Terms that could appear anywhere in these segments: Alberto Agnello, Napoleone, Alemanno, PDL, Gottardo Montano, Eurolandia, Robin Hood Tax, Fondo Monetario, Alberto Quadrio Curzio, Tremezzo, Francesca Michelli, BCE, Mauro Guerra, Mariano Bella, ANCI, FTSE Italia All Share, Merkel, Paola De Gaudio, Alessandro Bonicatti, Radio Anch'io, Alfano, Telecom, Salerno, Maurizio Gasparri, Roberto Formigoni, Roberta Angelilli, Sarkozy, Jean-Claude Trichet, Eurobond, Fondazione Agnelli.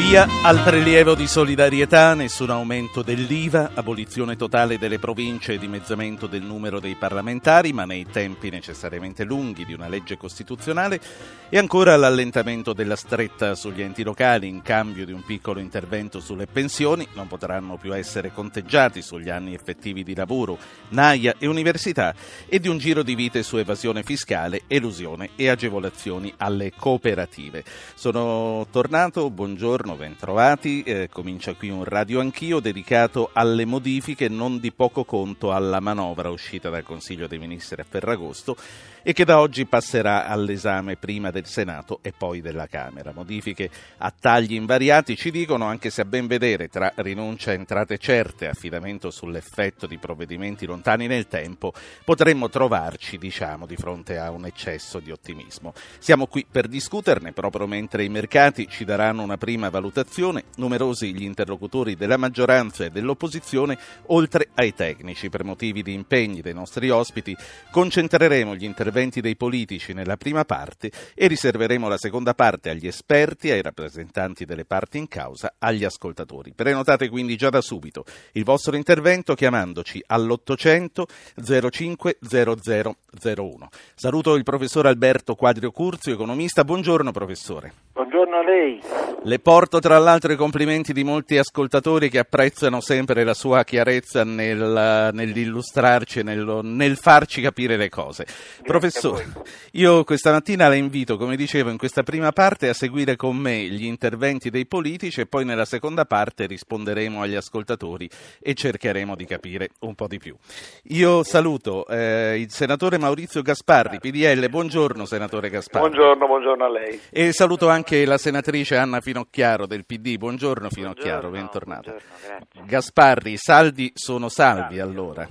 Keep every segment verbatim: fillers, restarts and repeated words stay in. Via al prelievo di solidarietà, nessun aumento dell'I V A, abolizione totale delle province e dimezzamento del numero dei parlamentari, ma nei tempi necessariamente lunghi di una legge costituzionale, e ancora l'allentamento della stretta sugli enti locali in cambio di un piccolo intervento sulle pensioni. Non potranno più essere conteggiati sugli anni effettivi di lavoro, naia e università, e di un giro di vite su evasione fiscale, elusione e agevolazioni alle cooperative. Sono tornato, buongiorno, bentrovati. Eh, comincia qui un Radio Anch'io dedicato alle modifiche non di poco conto alla manovra uscita dal Consiglio dei Ministri a Ferragosto e che da oggi passerà all'esame prima del Senato e poi della Camera. Modifiche a tagli invariati, ci dicono, anche se a ben vedere tra rinuncia a entrate certe e affidamento sull'effetto di provvedimenti lontani nel tempo potremmo trovarci, diciamo, di fronte a un eccesso di ottimismo. Siamo qui per discuterne proprio mentre i mercati ci daranno una prima prima valutazione, numerosi gli interlocutori della maggioranza e dell'opposizione, oltre ai tecnici. Per motivi di impegni dei nostri ospiti concentreremo gli interventi dei politici nella prima parte e riserveremo la seconda parte agli esperti, ai rappresentanti delle parti in causa, agli ascoltatori. Prenotate quindi già da subito il vostro intervento chiamandoci all'ottocento zero cinque zero zero zero uno. Saluto il professor Alberto Quadrio Curzio, economista. Buongiorno professore. Buongiorno a lei. Le porto tra l'altro i complimenti di molti ascoltatori che apprezzano sempre la sua chiarezza nel, nell'illustrarci, nel, nel farci capire le cose. Grazie. Professore, io questa mattina la invito, come dicevo, in questa prima parte a seguire con me gli interventi dei politici e poi nella seconda parte risponderemo agli ascoltatori e cercheremo di capire un po' di più. Io saluto eh, il senatore Maurizio Gasparri, P D L. Buongiorno senatore Gasparri. Buongiorno, buongiorno a lei. E saluto anche la senatrice Anna Finocchiaro del P D. Buongiorno Finocchiaro, buongiorno, bentornato. Buongiorno, Gasparri, i saldi sono salvi, salvi allora?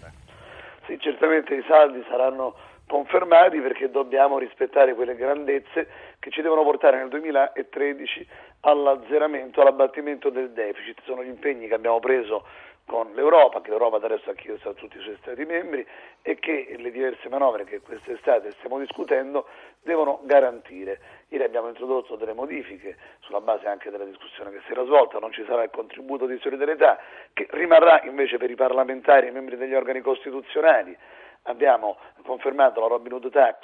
Sì, certamente i saldi saranno confermati perché dobbiamo rispettare quelle grandezze che ci devono portare nel duemilatredici all'azzeramento, all'abbattimento del deficit. Sono gli impegni che abbiamo preso con l'Europa, che l'Europa da adesso ha chiesto a tutti i suoi Stati membri e che le diverse manovre che quest'estate stiamo discutendo devono garantire. Ieri abbiamo introdotto delle modifiche sulla base anche della discussione che si era svolta, non ci sarà il contributo di solidarietà che rimarrà invece per i parlamentari e i membri degli organi costituzionali. Abbiamo confermato la Robin Hood Tax,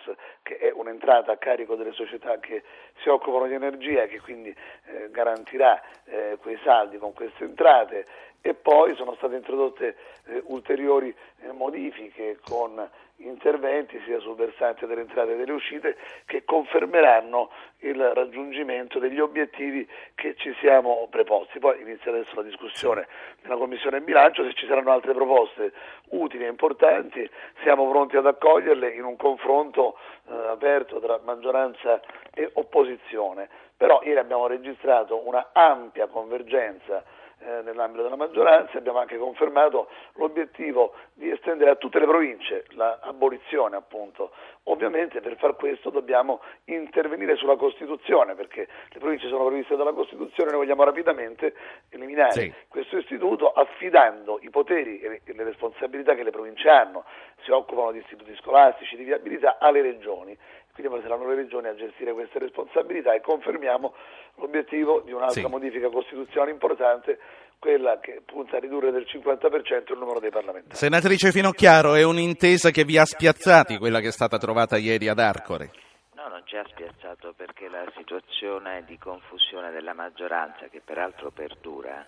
che è un'entrata a carico delle società che si occupano di energia e che quindi eh, garantirà eh, quei saldi con queste entrate, e poi sono state introdotte eh, ulteriori eh, modifiche con interventi sia sul versante delle entrate e delle uscite che confermeranno il raggiungimento degli obiettivi che ci siamo preposti. Poi inizia adesso la discussione nella Commissione Bilancio, se ci saranno altre proposte utili e importanti siamo pronti ad accoglierle in un confronto eh, aperto tra maggioranza e opposizione, però ieri abbiamo registrato una ampia convergenza nell'ambito della maggioranza. Abbiamo anche confermato l'obiettivo di estendere a tutte le province l'abolizione, appunto. Ovviamente per far questo dobbiamo intervenire sulla Costituzione, perché le province sono previste dalla Costituzione, noi vogliamo rapidamente eliminare sì. questo istituto affidando i poteri e le responsabilità che le province hanno, si occupano di istituti scolastici, di viabilità, alle regioni. Quindi poi saranno le regioni a gestire queste responsabilità e confermiamo l'obiettivo di un'altra sì. modifica costituzionale importante, quella che punta a ridurre del cinquanta per cento il numero dei parlamentari. Senatrice Finocchiaro, è un'intesa che vi ha spiazzati quella che è stata trovata ieri ad Arcore? No, non ci ha spiazzato perché la situazione di confusione della maggioranza, che peraltro perdura,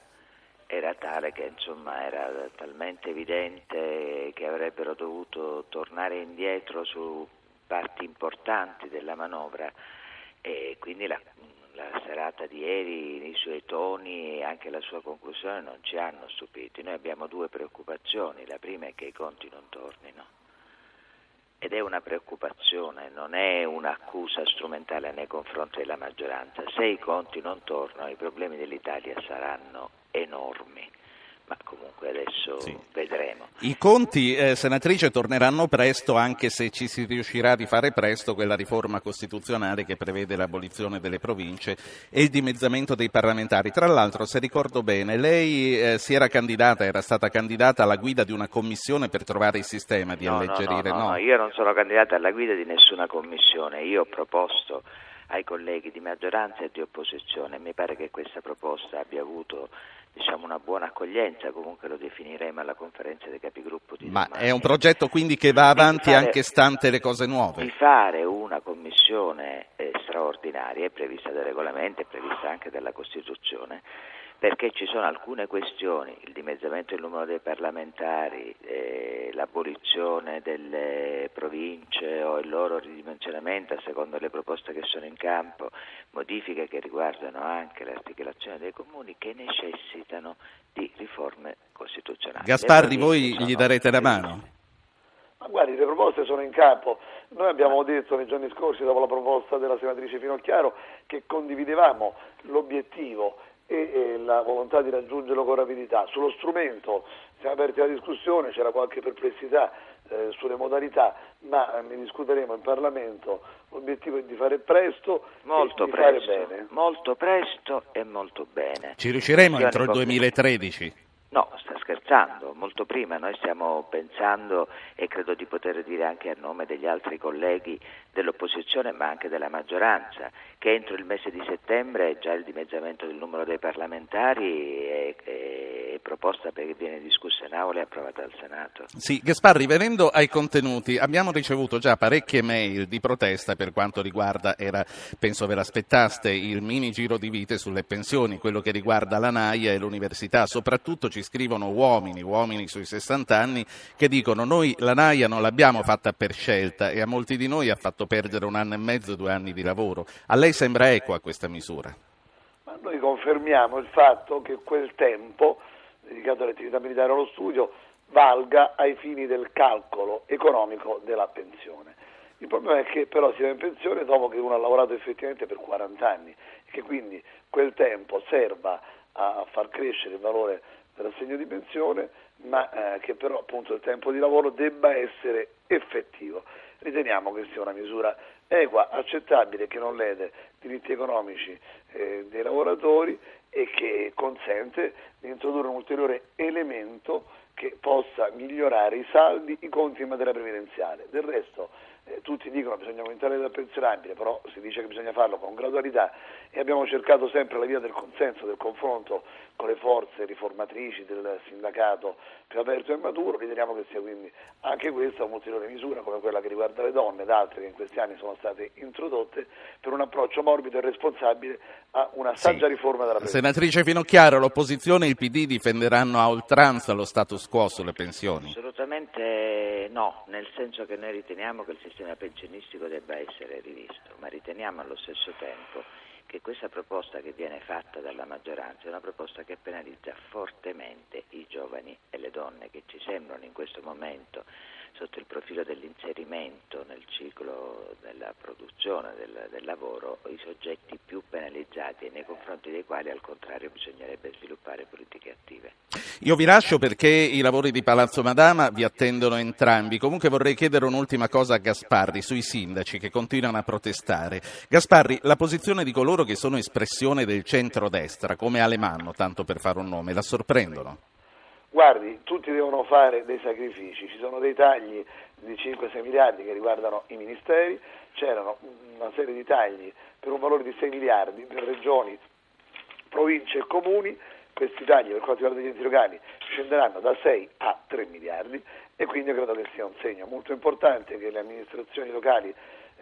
era tale che insomma era talmente evidente che avrebbero dovuto tornare indietro su parti importanti della manovra, e quindi la, la serata di ieri, i suoi toni e anche la sua conclusione non ci hanno stupiti. Noi abbiamo due preoccupazioni: la prima è che i conti non tornino, ed è una preoccupazione, non è un'accusa strumentale nei confronti della maggioranza. Se i conti non tornano, i problemi dell'Italia saranno enormi, ma comunque adesso sì. vedremo. I conti, eh, senatrice, torneranno presto, anche se ci si riuscirà di fare presto quella riforma costituzionale che prevede l'abolizione delle province e il dimezzamento dei parlamentari. Tra l'altro, se ricordo bene, lei eh, si era candidata, era stata candidata alla guida di una commissione per trovare il sistema di no, alleggerire. No, no, no, no, io non sono candidata alla guida di nessuna commissione, io ho proposto ai colleghi di maggioranza e di opposizione, mi pare che questa proposta abbia avuto, diciamo, una buona accoglienza, comunque lo definiremo alla conferenza dei capigruppo di domani. Ma è un progetto quindi che va avanti fare, anche stante le cose nuove? Di fare una commissione eh, straordinaria, è prevista dal regolamento, è prevista anche dalla Costituzione, perché ci sono alcune questioni, il dimezzamento del numero dei parlamentari, eh, l'abolizione delle province o il loro ridimensionamento secondo le proposte che sono in campo, modifiche che riguardano anche l'articolazione dei comuni, che necessitano di riforme costituzionali. Gasparri, voi gli darete la mano? Ma guardi, le proposte sono in campo. Noi abbiamo detto nei giorni scorsi, dopo la proposta della senatrice Finocchiaro, che condividevamo l'obiettivo e la volontà di raggiungerlo con rapidità. Sullo strumento siamo aperti alla discussione, c'era qualche perplessità eh, sulle modalità, ma ne discuteremo in Parlamento. L'obiettivo è di fare presto, molto e di presto, fare bene. Molto presto e molto bene. Ci riusciremo entro il duemilatredici? No, sta scherzando, molto prima. Noi stiamo pensando, e credo di poter dire anche a nome degli altri colleghi dell'opposizione ma anche della maggioranza, che entro il mese di settembre già il dimezzamento del numero dei parlamentari è, è, è proposta perché viene discussa in aula e approvata al Senato. Sì, Gasparri, venendo ai contenuti, abbiamo ricevuto già parecchie mail di protesta per quanto riguarda, era, penso ve l'aspettaste, il mini giro di vite sulle pensioni, quello che riguarda la N A I A e l'università. Soprattutto ci scrivono uomini, uomini sui sessanta anni, che dicono: noi la N A I A non l'abbiamo fatta per scelta e a molti di noi ha fatto perdere un anno e mezzo, due anni di lavoro. A lei sembra equa questa misura? Ma noi confermiamo il fatto che quel tempo dedicato all'attività militare o allo studio valga ai fini del calcolo economico della pensione. Il problema è che però si va in pensione dopo che uno ha lavorato effettivamente per quaranta anni, e che quindi quel tempo serva a far crescere il valore dell'assegno di pensione, ma eh, che però appunto il tempo di lavoro debba essere effettivo. Riteniamo che sia una misura equa, accettabile, che non lede diritti economici eh, dei lavoratori e che consente di introdurre un ulteriore elemento che possa migliorare i saldi, i conti in materia previdenziale. Del resto eh, tutti dicono che bisogna aumentare l'età pensionabile, però si dice che bisogna farlo con gradualità, e abbiamo cercato sempre la via del consenso, del confronto con le forze riformatrici del sindacato più aperto e maturo. Riteniamo che sia quindi anche questa un'ulteriore misura, come quella che riguarda le donne ed altre che in questi anni sono state introdotte, per un approccio morbido e responsabile a una saggia sì. riforma della pensione. Senatrice Finocchiaro, l'opposizione e il P D difenderanno a oltranza lo status quo sulle pensioni? Assolutamente no, nel senso che noi riteniamo che il sistema pensionistico debba essere rivisto, ma riteniamo allo stesso tempo che questa proposta che viene fatta dalla maggioranza è una proposta che penalizza fortemente i giovani e le donne, che ci sembrano in questo momento, sotto il profilo dell'inserimento nel ciclo della produzione, del, del lavoro, i soggetti più penalizzati e nei confronti dei quali al contrario bisognerebbe sviluppare politiche attive. Io vi lascio perché i lavori di Palazzo Madama vi attendono entrambi. Comunque vorrei chiedere un'ultima cosa a Gasparri sui sindaci che continuano a protestare. Gasparri, la posizione di coloro che sono espressione del centrodestra, come Alemanno, tanto per fare un nome, la sorprendono? Guardi, tutti devono fare dei sacrifici, ci sono dei tagli di cinque sei miliardi che riguardano i ministeri, c'erano una serie di tagli per un valore di sei miliardi per regioni, province e comuni. Questi tagli per quanto riguarda gli enti locali scenderanno da sei a tre miliardi, e quindi io credo che sia un segno molto importante che le amministrazioni locali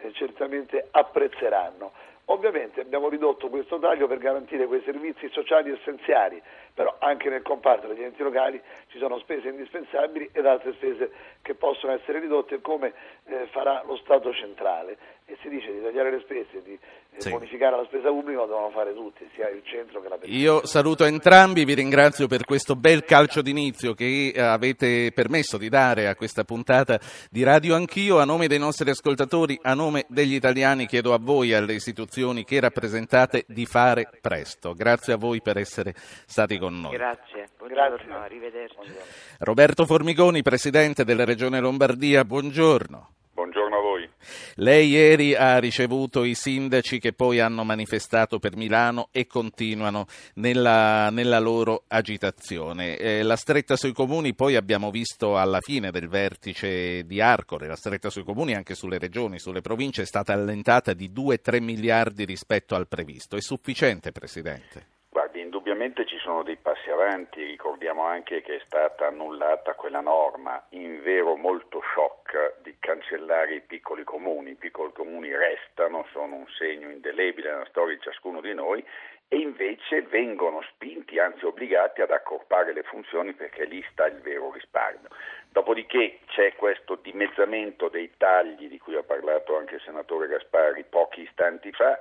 eh, certamente apprezzeranno. Ovviamente abbiamo ridotto questo taglio per garantire quei servizi sociali essenziali, però anche nel comparto degli enti locali ci sono spese indispensabili ed altre spese che possono essere ridotte, come eh, farà lo Stato centrale. E si dice di tagliare le spese, di eh, sì. bonificare la spesa pubblica, lo devono fare tutti, sia il centro che la periferia. Io saluto entrambi, vi ringrazio per questo bel calcio d'inizio che avete permesso di dare dedicare a questa puntata di Radio Anch'io. A nome dei nostri ascoltatori, a nome degli italiani, chiedo a voi e alle istituzioni che rappresentate di fare presto. Grazie a voi per essere stati con noi. Grazie, buongiorno, arrivederci. Buongiorno. Roberto Formigoni, Presidente della Regione Lombardia, buongiorno. Buongiorno a voi. Lei ieri ha ricevuto i sindaci che poi hanno manifestato per Milano e continuano nella, nella loro agitazione. Eh, la stretta sui comuni poi abbiamo visto alla fine del vertice di Arcore, la stretta sui comuni anche sulle regioni, sulle province è stata allentata di due tre miliardi rispetto al previsto. È sufficiente, Presidente? Guardi, indubbiamente ci sono dei passi avanti, ricordiamo anche che è stata annullata quella norma, in vero molto shock, di cancellare i piccoli comuni. I piccoli comuni restano, sono un segno indelebile nella storia di ciascuno di noi e invece vengono spinti, anzi obbligati ad accorpare le funzioni perché lì sta il vero risparmio. Dopodiché c'è questo dimezzamento dei tagli di cui ha parlato anche il senatore Gasparri pochi istanti fa.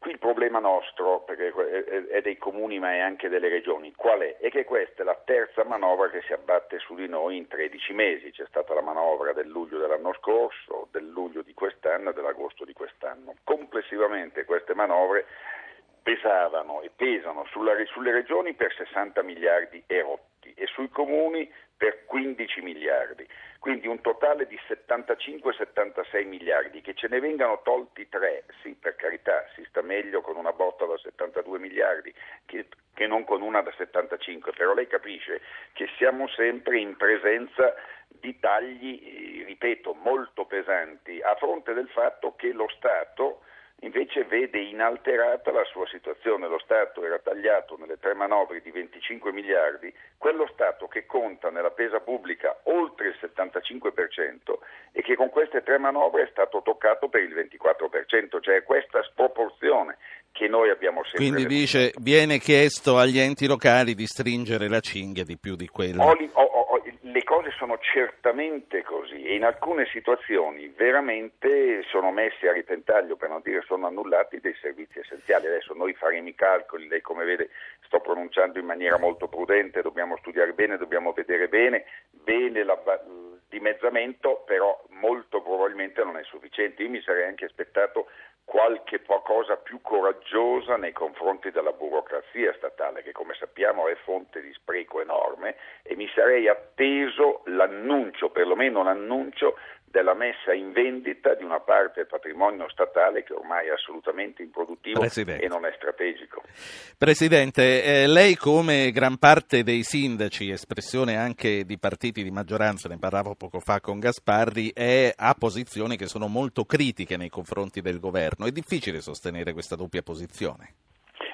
Qui il problema nostro, perché è dei comuni ma è anche delle regioni, qual è? È che questa è la terza manovra che si abbatte su di noi in tredici mesi, c'è stata la manovra del luglio dell'anno scorso, del luglio di quest'anno e dell'agosto di quest'anno. Complessivamente queste manovre pesavano e pesano sulla, sulle regioni per sessanta miliardi e rotti e sui comuni per quindici miliardi, quindi un totale di settantacinque settantasei miliardi, che ce ne vengano tolti tre, sì, per carità, si sta meglio con una botta da settantadue miliardi che, che non con una da settantacinque, però lei capisce che siamo sempre in presenza di tagli, ripeto, molto pesanti, a fronte del fatto che lo Stato invece vede inalterata la sua situazione. Lo Stato era tagliato nelle tre manovre di venticinque miliardi, quello Stato che conta nella spesa pubblica oltre il settantacinque per cento e che con queste tre manovre è stato toccato per il ventiquattro per cento, cioè questa sproporzione che noi abbiamo sempre. Quindi dice, viene chiesto agli enti locali di stringere la cinghia di più di quella. Ho, ho, ho, le cose sono certamente così e in alcune situazioni veramente sono messi a repentaglio, per non dire sono annullati, dei servizi essenziali. Adesso noi faremo i calcoli, lei come vede sto pronunciando in maniera molto prudente, dobbiamo studiare bene, dobbiamo vedere bene, bene la dimezzamento, però molto probabilmente non è sufficiente. Io mi sarei anche aspettato qualche cosa più coraggiosa nei confronti della burocrazia statale, che come sappiamo è fonte di spreco enorme, e mi sarei atteso l'annuncio, perlomeno l'annuncio della messa in vendita di una parte del patrimonio statale che ormai è assolutamente improduttivo, Presidente, e non è strategico. Presidente, eh, lei come gran parte dei sindaci, espressione anche di partiti di maggioranza, ne parlavo poco fa con Gasparri, è a posizioni che sono molto critiche nei confronti del governo. È difficile sostenere questa doppia posizione?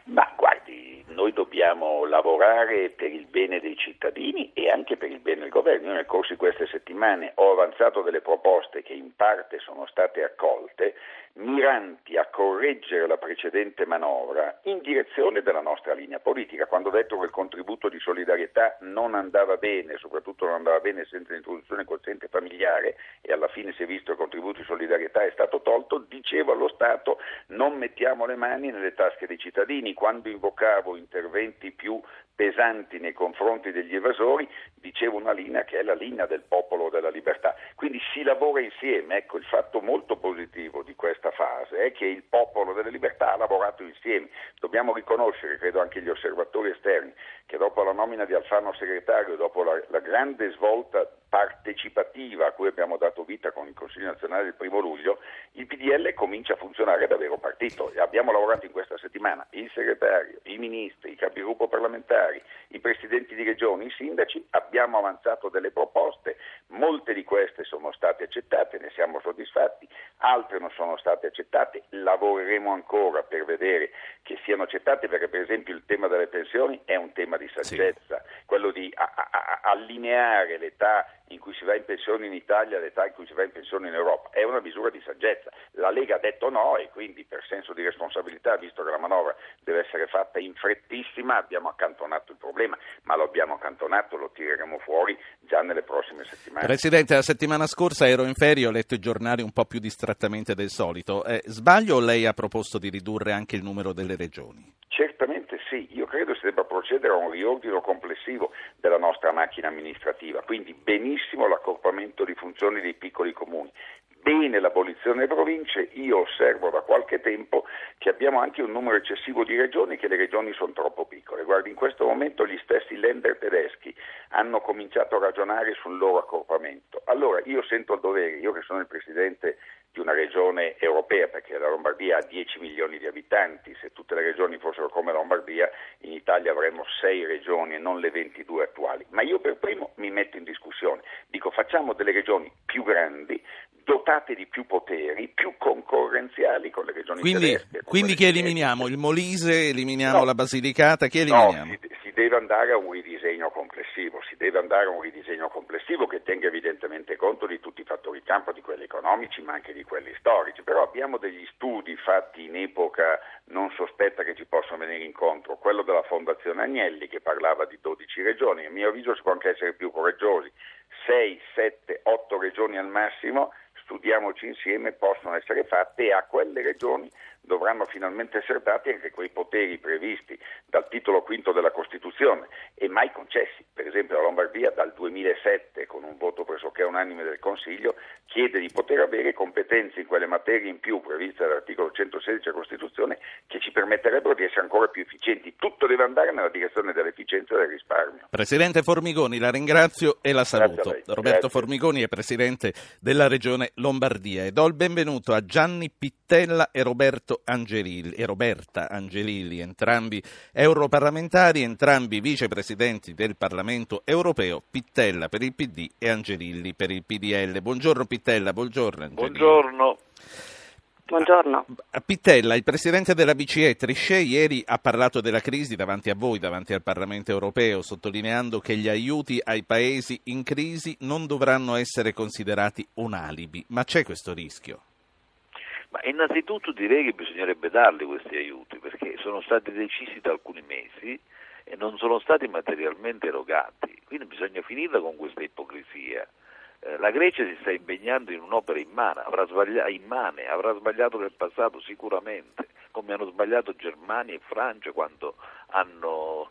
Ma guardi, noi dobbiamo lavorare per il bene dei cittadini e anche per il bene del governo. Io nel corso di queste settimane ho avanzato delle proposte che in parte sono state accolte, miranti a correggere la precedente manovra in direzione della nostra linea politica. Quando ho detto che il contributo di solidarietà non andava bene, soprattutto non andava bene senza l'introduzione del quoziente familiare, e alla fine si è visto che il contributo di solidarietà è stato tolto, dicevo allo Stato non mettiamo le mani nelle tasche dei cittadini. Quando invocavo interventi più pesanti nei confronti degli evasori, dicevo una linea che è la linea del popolo della libertà. Quindi si lavora insieme, ecco il fatto molto positivo di questa fase è che il popolo della libertà ha lavorato insieme. Dobbiamo riconoscere, credo anche gli osservatori esterni, che dopo la nomina di Alfano segretario, dopo la, la grande svolta partecipativa a cui abbiamo dato vita con il Consiglio nazionale del primo luglio, il P D L comincia a funzionare davvero partito. Abbiamo lavorato in questa settimana il segretario, i ministri, i capigruppo parlamentari, i presidenti di regioni, i sindaci, abbiamo avanzato delle proposte, molte di queste sono state accettate, ne siamo soddisfatti, altre non sono state accettate, lavoreremo ancora per vedere che siano accettate, perché per esempio il tema delle pensioni è un tema di saggezza, sì. Quello di a- a- a- allineare l'età in cui si va in pensione in Italia, l'età in cui si va in pensione in Europa, è una misura di saggezza. La Lega ha detto no e quindi per senso di responsabilità, visto che la manovra deve essere fatta in frettissima, abbiamo accantonato il problema, ma lo abbiamo accantonato, lo tireremo fuori già nelle prossime settimane. Presidente, la settimana scorsa ero in ferie, ho letto i giornali un po' più distrattamente del solito. Eh, sbaglio o lei ha proposto di ridurre anche il numero delle regioni? Certamente sì, io credo si debba procedere a un riordino complessivo della nostra macchina amministrativa, quindi benissimo l'accorpamento di funzioni dei piccoli comuni, bene l'abolizione delle province. Io osservo da qualche tempo che abbiamo anche un numero eccessivo di regioni, che le regioni sono troppo piccole. Guardi, in questo momento gli stessi lender tedeschi hanno cominciato a ragionare sul loro accorpamento. Allora io sento il dovere, io che sono il presidente di una regione europea, perché la Lombardia ha dieci milioni di abitanti, se tutte le regioni fossero come la Lombardia in Italia avremmo sei regioni e non le ventidue attuali, ma io per primo mi metto in discussione, dico facciamo delle regioni più grandi, dotate di più poteri, più concorrenziali con le regioni quindi, tedesche. Quindi che eliminiamo? Il Molise? Eliminiamo no, la Basilicata? Che eliminiamo? No, si, si deve andare a un ridisegno complessivo, si deve andare a un ridisegno complessivo che tenga evidentemente conto di tutti i fattori campo, di quelli economici ma anche di quelli storici, però abbiamo degli studi fatti in epoca non sospetta che ci possono venire incontro, quello della Fondazione Agnelli che parlava di dodici regioni, a mio avviso si può anche essere più coraggiosi, sei, sette, otto regioni al massimo, studiamoci insieme, possono essere fatte e a quelle regioni dovranno finalmente essere dati anche quei poteri previsti dal titolo quinto della Costituzione e mai concessi. Per esempio la Lombardia dal duemilasette, con un voto pressoché unanime del Consiglio, chiede di poter avere competenze in quelle materie in più previste dall'articolo centosedici della Costituzione che ci permetterebbero di essere ancora più efficienti. Tutto deve andare nella direzione dell'efficienza e del risparmio. Presidente Formigoni, la ringrazio e la saluto. Roberto Grazie. Formigoni è Presidente della Regione Lombardia e do il benvenuto a Gianni Pittella e Roberto Angelilli, e Roberta Angelilli, entrambi europarlamentari, entrambi vicepresidenti del Parlamento europeo, Pittella per il P D e Angelilli per il P D L. Buongiorno Pittella, buongiorno Angelilli. Buongiorno. Buongiorno. Pittella, il presidente della B C E Trichet ieri ha parlato della crisi davanti a voi, davanti al Parlamento europeo, sottolineando che gli aiuti ai paesi in crisi non dovranno essere considerati un alibi, ma c'è questo rischio? Ma innanzitutto direi che bisognerebbe darli questi aiuti, perché sono stati decisi da alcuni mesi e non sono stati materialmente erogati, quindi bisogna finirla con questa ipocrisia. Eh, la Grecia si sta impegnando in un'opera immane, avrà sbagliato, immane, avrà sbagliato nel passato sicuramente, come hanno sbagliato Germania e Francia quando hanno,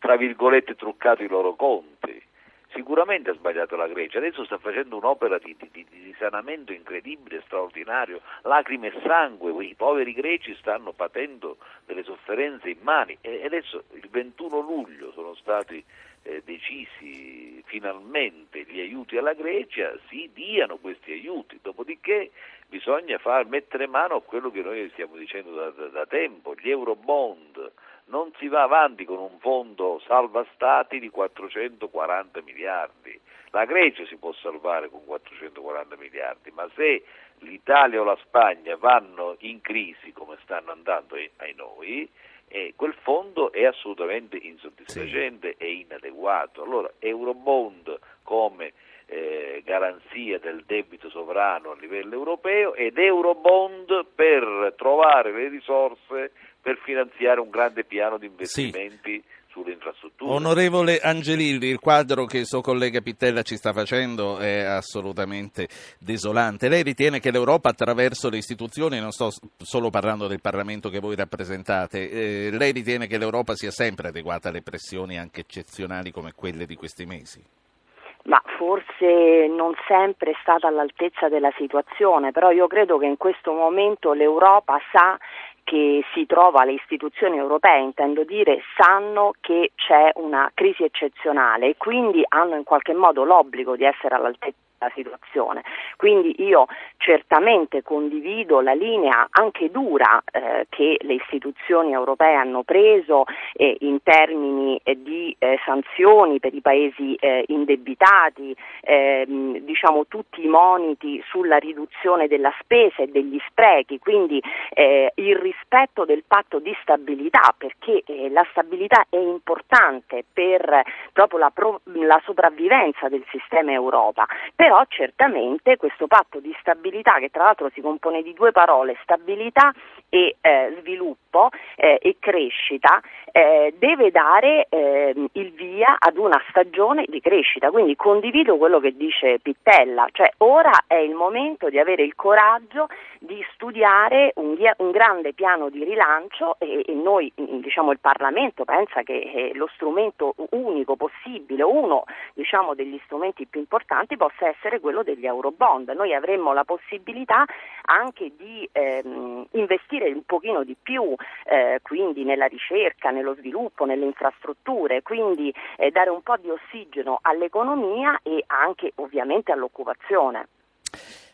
tra virgolette, truccato i loro conti. Sicuramente ha sbagliato la Grecia, adesso sta facendo un'opera di, di, di sanamento incredibile, straordinario, lacrime e sangue, i poveri greci stanno patendo delle sofferenze immani e adesso il ventuno luglio sono stati eh, decisi finalmente gli aiuti alla Grecia, si diano questi aiuti, dopodiché bisogna far mettere mano a quello che noi stiamo dicendo da, da, da tempo, gli Eurobond. Non si va avanti con un fondo salva stati di quattrocentoquaranta miliardi. La Grecia si può salvare con quattrocentoquaranta miliardi, ma se l'Italia o la Spagna vanno in crisi come stanno andando ai noi, eh, quel fondo è assolutamente insoddisfacente sì. e inadeguato. Allora Eurobond come eh, garanzia del debito sovrano a livello europeo ed Eurobond per trovare le risorse per finanziare un grande piano di investimenti sì. sulle infrastrutture. Onorevole Angelilli, il quadro che il suo collega Pittella ci sta facendo è assolutamente desolante. Lei ritiene che l'Europa attraverso le istituzioni, non sto solo parlando del Parlamento che voi rappresentate, eh, lei ritiene che l'Europa sia sempre adeguata alle pressioni anche eccezionali come quelle di questi mesi? Ma forse non sempre è stata all'altezza della situazione, però io credo che in questo momento l'Europa sa che si trova, le istituzioni europee intendo dire, sanno che c'è una crisi eccezionale e quindi hanno in qualche modo l'obbligo di essere all'altezza della situazione. Quindi io certamente condivido la linea anche dura eh, che le istituzioni europee hanno preso eh, in termini eh, di eh, sanzioni per i paesi eh, indebitati, eh, diciamo tutti i moniti sulla riduzione della spesa e degli sprechi, quindi eh, il rispetto del patto di stabilità, perché eh, la stabilità è importante per proprio la, pro- la sopravvivenza del sistema Europa. Per però certamente questo patto di stabilità, che tra l'altro si compone di due parole, stabilità e eh, sviluppo eh, e crescita, eh, deve dare eh, il via ad una stagione di crescita. Quindi condivido quello che dice Pittella, cioè ora è il momento di avere il coraggio di studiare un, un grande piano di rilancio e, e noi, diciamo, il Parlamento pensa che lo strumento unico possibile, uno diciamo degli strumenti più importanti, possa essere quello degli Eurobond. Noi avremmo la possibilità anche di ehm, investire un pochino di più, eh, quindi nella ricerca, nello sviluppo, nelle infrastrutture, quindi eh, dare un po' di ossigeno all'economia e anche ovviamente all'occupazione.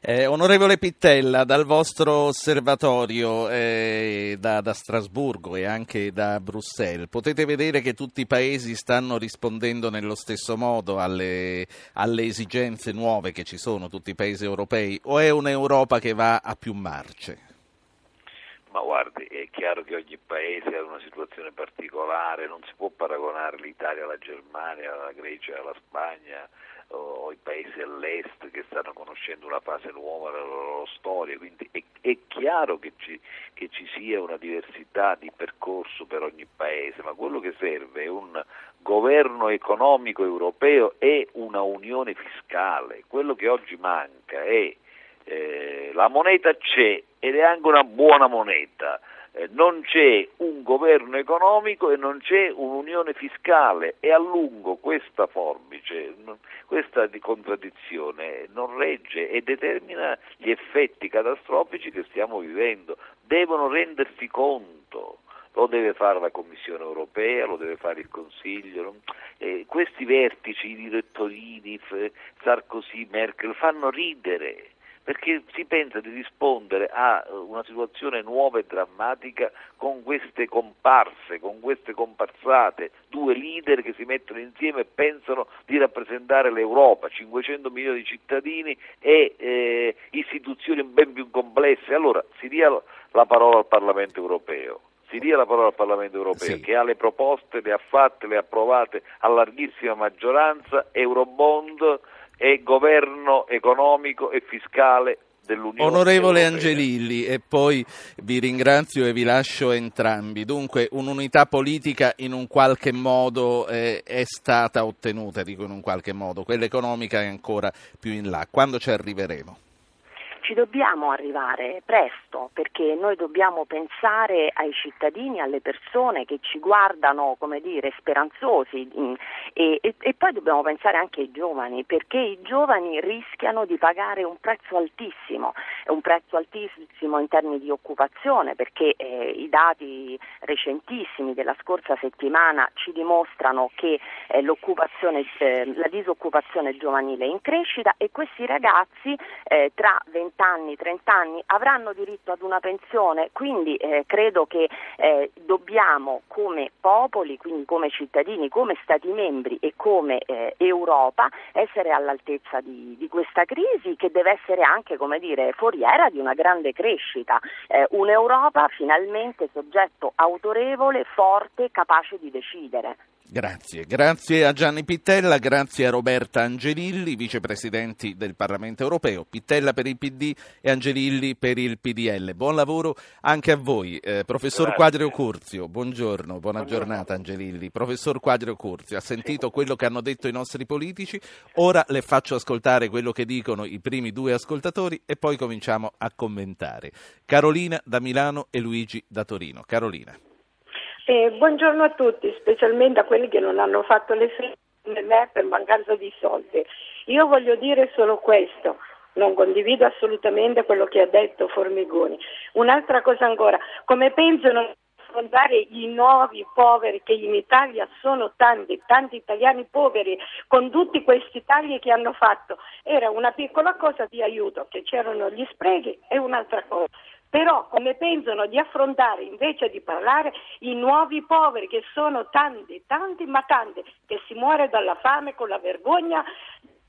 Eh, onorevole Pittella, dal vostro osservatorio eh, da, da Strasburgo e anche da Bruxelles, potete vedere che tutti i paesi stanno rispondendo nello stesso modo alle, alle esigenze nuove che ci sono, tutti i paesi europei, o è un'Europa che va a più marce? Ma guardi, è chiaro che ogni paese ha una situazione particolare, non si può paragonare l'Italia alla Germania, alla Grecia, alla Spagna o i paesi all'est che stanno conoscendo una fase nuova della loro storia, quindi è, è chiaro che ci, che ci sia una diversità di percorso per ogni paese, ma quello che serve è un governo economico europeo e una unione fiscale. Quello che oggi manca è eh, la moneta c'è ed è anche una buona moneta, non c'è un governo economico e non c'è un'unione fiscale, e a lungo questa forbice, questa contraddizione non regge e determina gli effetti catastrofici che stiamo vivendo. Devono rendersi conto, lo deve fare la Commissione europea, lo deve fare il Consiglio. Eh, questi vertici, i direttorini, Sarkozy, Merkel, fanno ridere, perché si pensa di rispondere a una situazione nuova e drammatica con queste comparse, con queste comparsate, due leader che si mettono insieme e pensano di rappresentare l'Europa, cinquecento milioni di cittadini e eh, istituzioni ben più complesse. Allora si dia la parola al Parlamento europeo. Si dia la parola al Parlamento europeo, sì, che ha le proposte, le ha fatte, le ha approvate a larghissima maggioranza, Eurobond e governo economico e fiscale dell'Unione. Onorevole Angelilli, e poi vi ringrazio e vi lascio entrambi. Dunque, un'unità politica in un qualche modo eh, è stata ottenuta, dico in un qualche modo, quella economica è ancora più in là. Quando ci arriveremo? Ci dobbiamo arrivare presto, perché noi dobbiamo pensare ai cittadini, alle persone che ci guardano, come dire, speranzosi, e, e, e poi dobbiamo pensare anche ai giovani, perché i giovani rischiano di pagare un prezzo altissimo, un prezzo altissimo in termini di occupazione, perché eh, i dati recentissimi della scorsa settimana ci dimostrano che eh, l'occupazione, eh, la disoccupazione giovanile è in crescita, e questi ragazzi eh, tra venti anni, trenta anni avranno diritto ad una pensione, quindi eh, credo che eh, dobbiamo come popoli, quindi come cittadini, come Stati membri e come eh, Europa essere all'altezza di, di questa crisi, che deve essere anche, come dire, foriera di una grande crescita, eh, un'Europa finalmente soggetto autorevole, forte, capace di decidere. Grazie, grazie a Gianni Pittella, grazie a Roberta Angelilli, vicepresidenti del Parlamento europeo, Pittella per il P D e Angelilli per il P D L. Buon lavoro anche a voi. Eh, professor grazie. Quadrio Curzio, buongiorno, buona buongiorno. Giornata Angelilli. Professor Quadrio Curzio, ha sentito quello che hanno detto i nostri politici, ora le faccio ascoltare quello che dicono i primi due ascoltatori e poi cominciamo a commentare. Carolina da Milano e Luigi da Torino. Carolina. Eh, buongiorno a tutti, specialmente a quelli che non hanno fatto le ferie per mancanza di soldi. Io voglio dire solo questo, non condivido assolutamente quello che ha detto Formigoni. Un'altra cosa ancora, come pensano di affrontare i nuovi poveri, che in Italia sono tanti, tanti italiani poveri, con tutti questi tagli che hanno fatto? Era una piccola cosa di aiuto, che c'erano gli sprechi, e un'altra cosa. Però come pensano di affrontare, invece di parlare, i nuovi poveri, che sono tanti, tanti, ma tanti, che si muore dalla fame, con la vergogna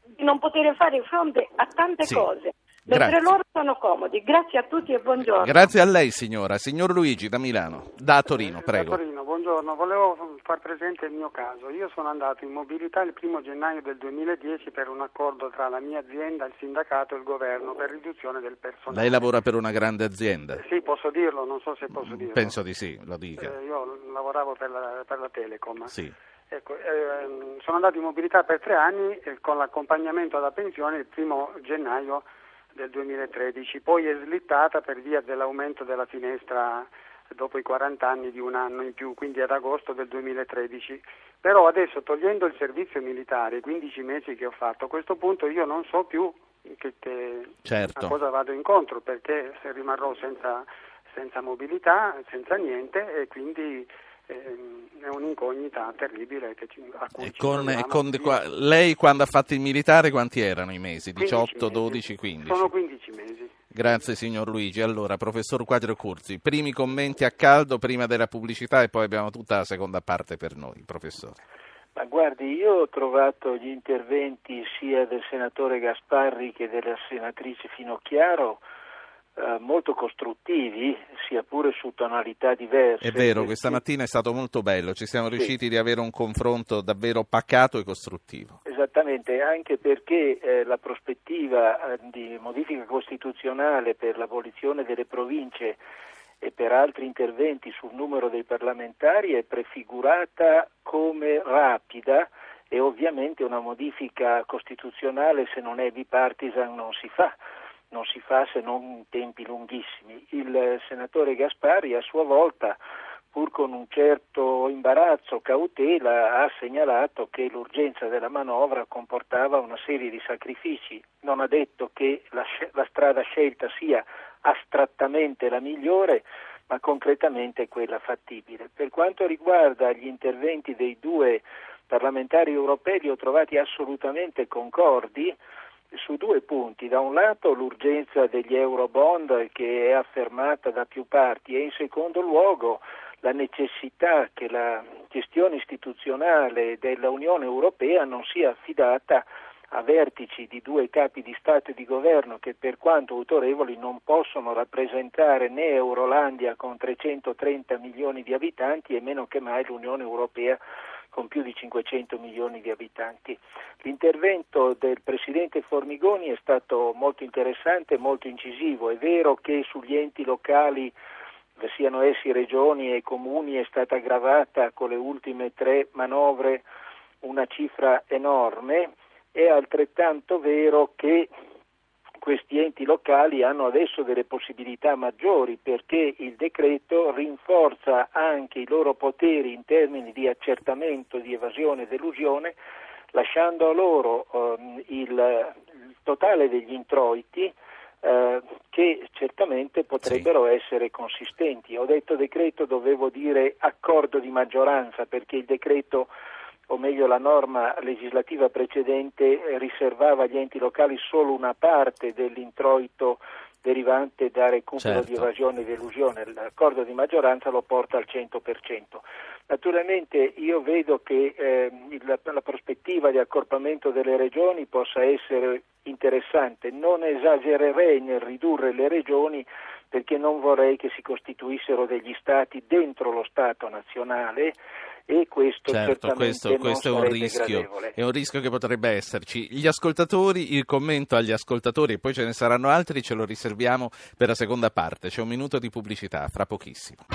di non poter fare fronte a tante sì. cose. Mentre loro sono comodi. Grazie a tutti e buongiorno. Grazie a lei signora. Signor Luigi da Milano, da Torino, prego. Da Torino, buongiorno. Buongiorno, volevo far presente il mio caso. Io sono andato in mobilità il primo gennaio del duemiladieci per un accordo tra la mia azienda, il sindacato e il governo per riduzione del personale. Lei lavora per una grande azienda? Sì, posso dirlo, non so se posso dirlo. Penso di sì, lo dica. Eh, io lavoravo per la, per la Telecom. Sì. Ecco, ehm, sono andato in mobilità per tre anni eh, con l'accompagnamento alla pensione il primo gennaio del duemilatredici, poi è slittata per via dell'aumento della finestra dopo i quaranta anni di un anno in più, quindi ad agosto del duemilatredici. Però adesso, togliendo il servizio militare, i quindici mesi che ho fatto, a questo punto io non so più che, che certo. a cosa vado incontro, perché se rimarrò senza, senza mobilità, senza niente, e quindi è un'incognità terribile che ci, a cui e ci con, e con qua, lei quando ha fatto il militare quanti erano i mesi? diciotto, dodici, quindici? Sono quindici mesi. Grazie signor Luigi. Allora, professor Quadrio Curzio, primi commenti a caldo prima della pubblicità e poi abbiamo tutta la seconda parte per noi, professore. Ma guardi, io ho trovato gli interventi sia del senatore Gasparri che della senatrice Finocchiaro molto costruttivi, sia pure su tonalità diverse. È vero, questa mattina è stato molto bello, ci siamo riusciti sì. di avere un confronto davvero pacato e costruttivo. Esattamente, anche perché eh, la prospettiva eh, di modifica costituzionale per l'abolizione delle province e per altri interventi sul numero dei parlamentari è prefigurata come rapida e ovviamente una modifica costituzionale, se non è bipartisan, non si fa. Non si fa se non in tempi lunghissimi. Il senatore Gasparri a sua volta, pur con un certo imbarazzo, cautela, ha segnalato che l'urgenza della manovra comportava una serie di sacrifici. Non ha detto che la, la strada scelta sia astrattamente la migliore, ma concretamente è quella fattibile. Per quanto riguarda gli interventi dei due parlamentari europei, li ho trovati assolutamente concordi su due punti: da un lato l'urgenza degli Eurobond, che è affermata da più parti, e in secondo luogo la necessità che la gestione istituzionale dell'Unione Europea non sia affidata a vertici di due capi di Stato e di Governo che, per quanto autorevoli, non possono rappresentare né Eurolandia con trecentotrenta milioni di abitanti e meno che mai l'Unione Europea con più di cinquecento milioni di abitanti. L'intervento del presidente Formigoni è stato molto interessante, molto incisivo. È vero che sugli enti locali, siano essi regioni e comuni, è stata aggravata con le ultime tre manovre una cifra enorme. È altrettanto vero che questi enti locali hanno adesso delle possibilità maggiori, perché il decreto rinforza anche i loro poteri in termini di accertamento di evasione ed elusione, lasciando a loro eh, il, il totale degli introiti eh, che certamente potrebbero sì. essere consistenti. Ho detto decreto, dovevo dire accordo di maggioranza, perché il decreto, o meglio la norma legislativa precedente, riservava agli enti locali solo una parte dell'introito derivante da recupero certo. di evasione ed elusione. L'accordo di maggioranza lo porta al cento per cento. Naturalmente io vedo che eh, la, la prospettiva di accorpamento delle regioni possa essere interessante. Non esagererei nel ridurre le regioni, perché non vorrei che si costituissero degli stati dentro lo Stato nazionale, e questo certo, questo, questo è un rischio gradevole. È un rischio che potrebbe esserci. Gli ascoltatori, il commento agli ascoltatori, e poi ce ne saranno altri, ce lo riserviamo per la seconda parte. C'è un minuto di pubblicità fra pochissimo.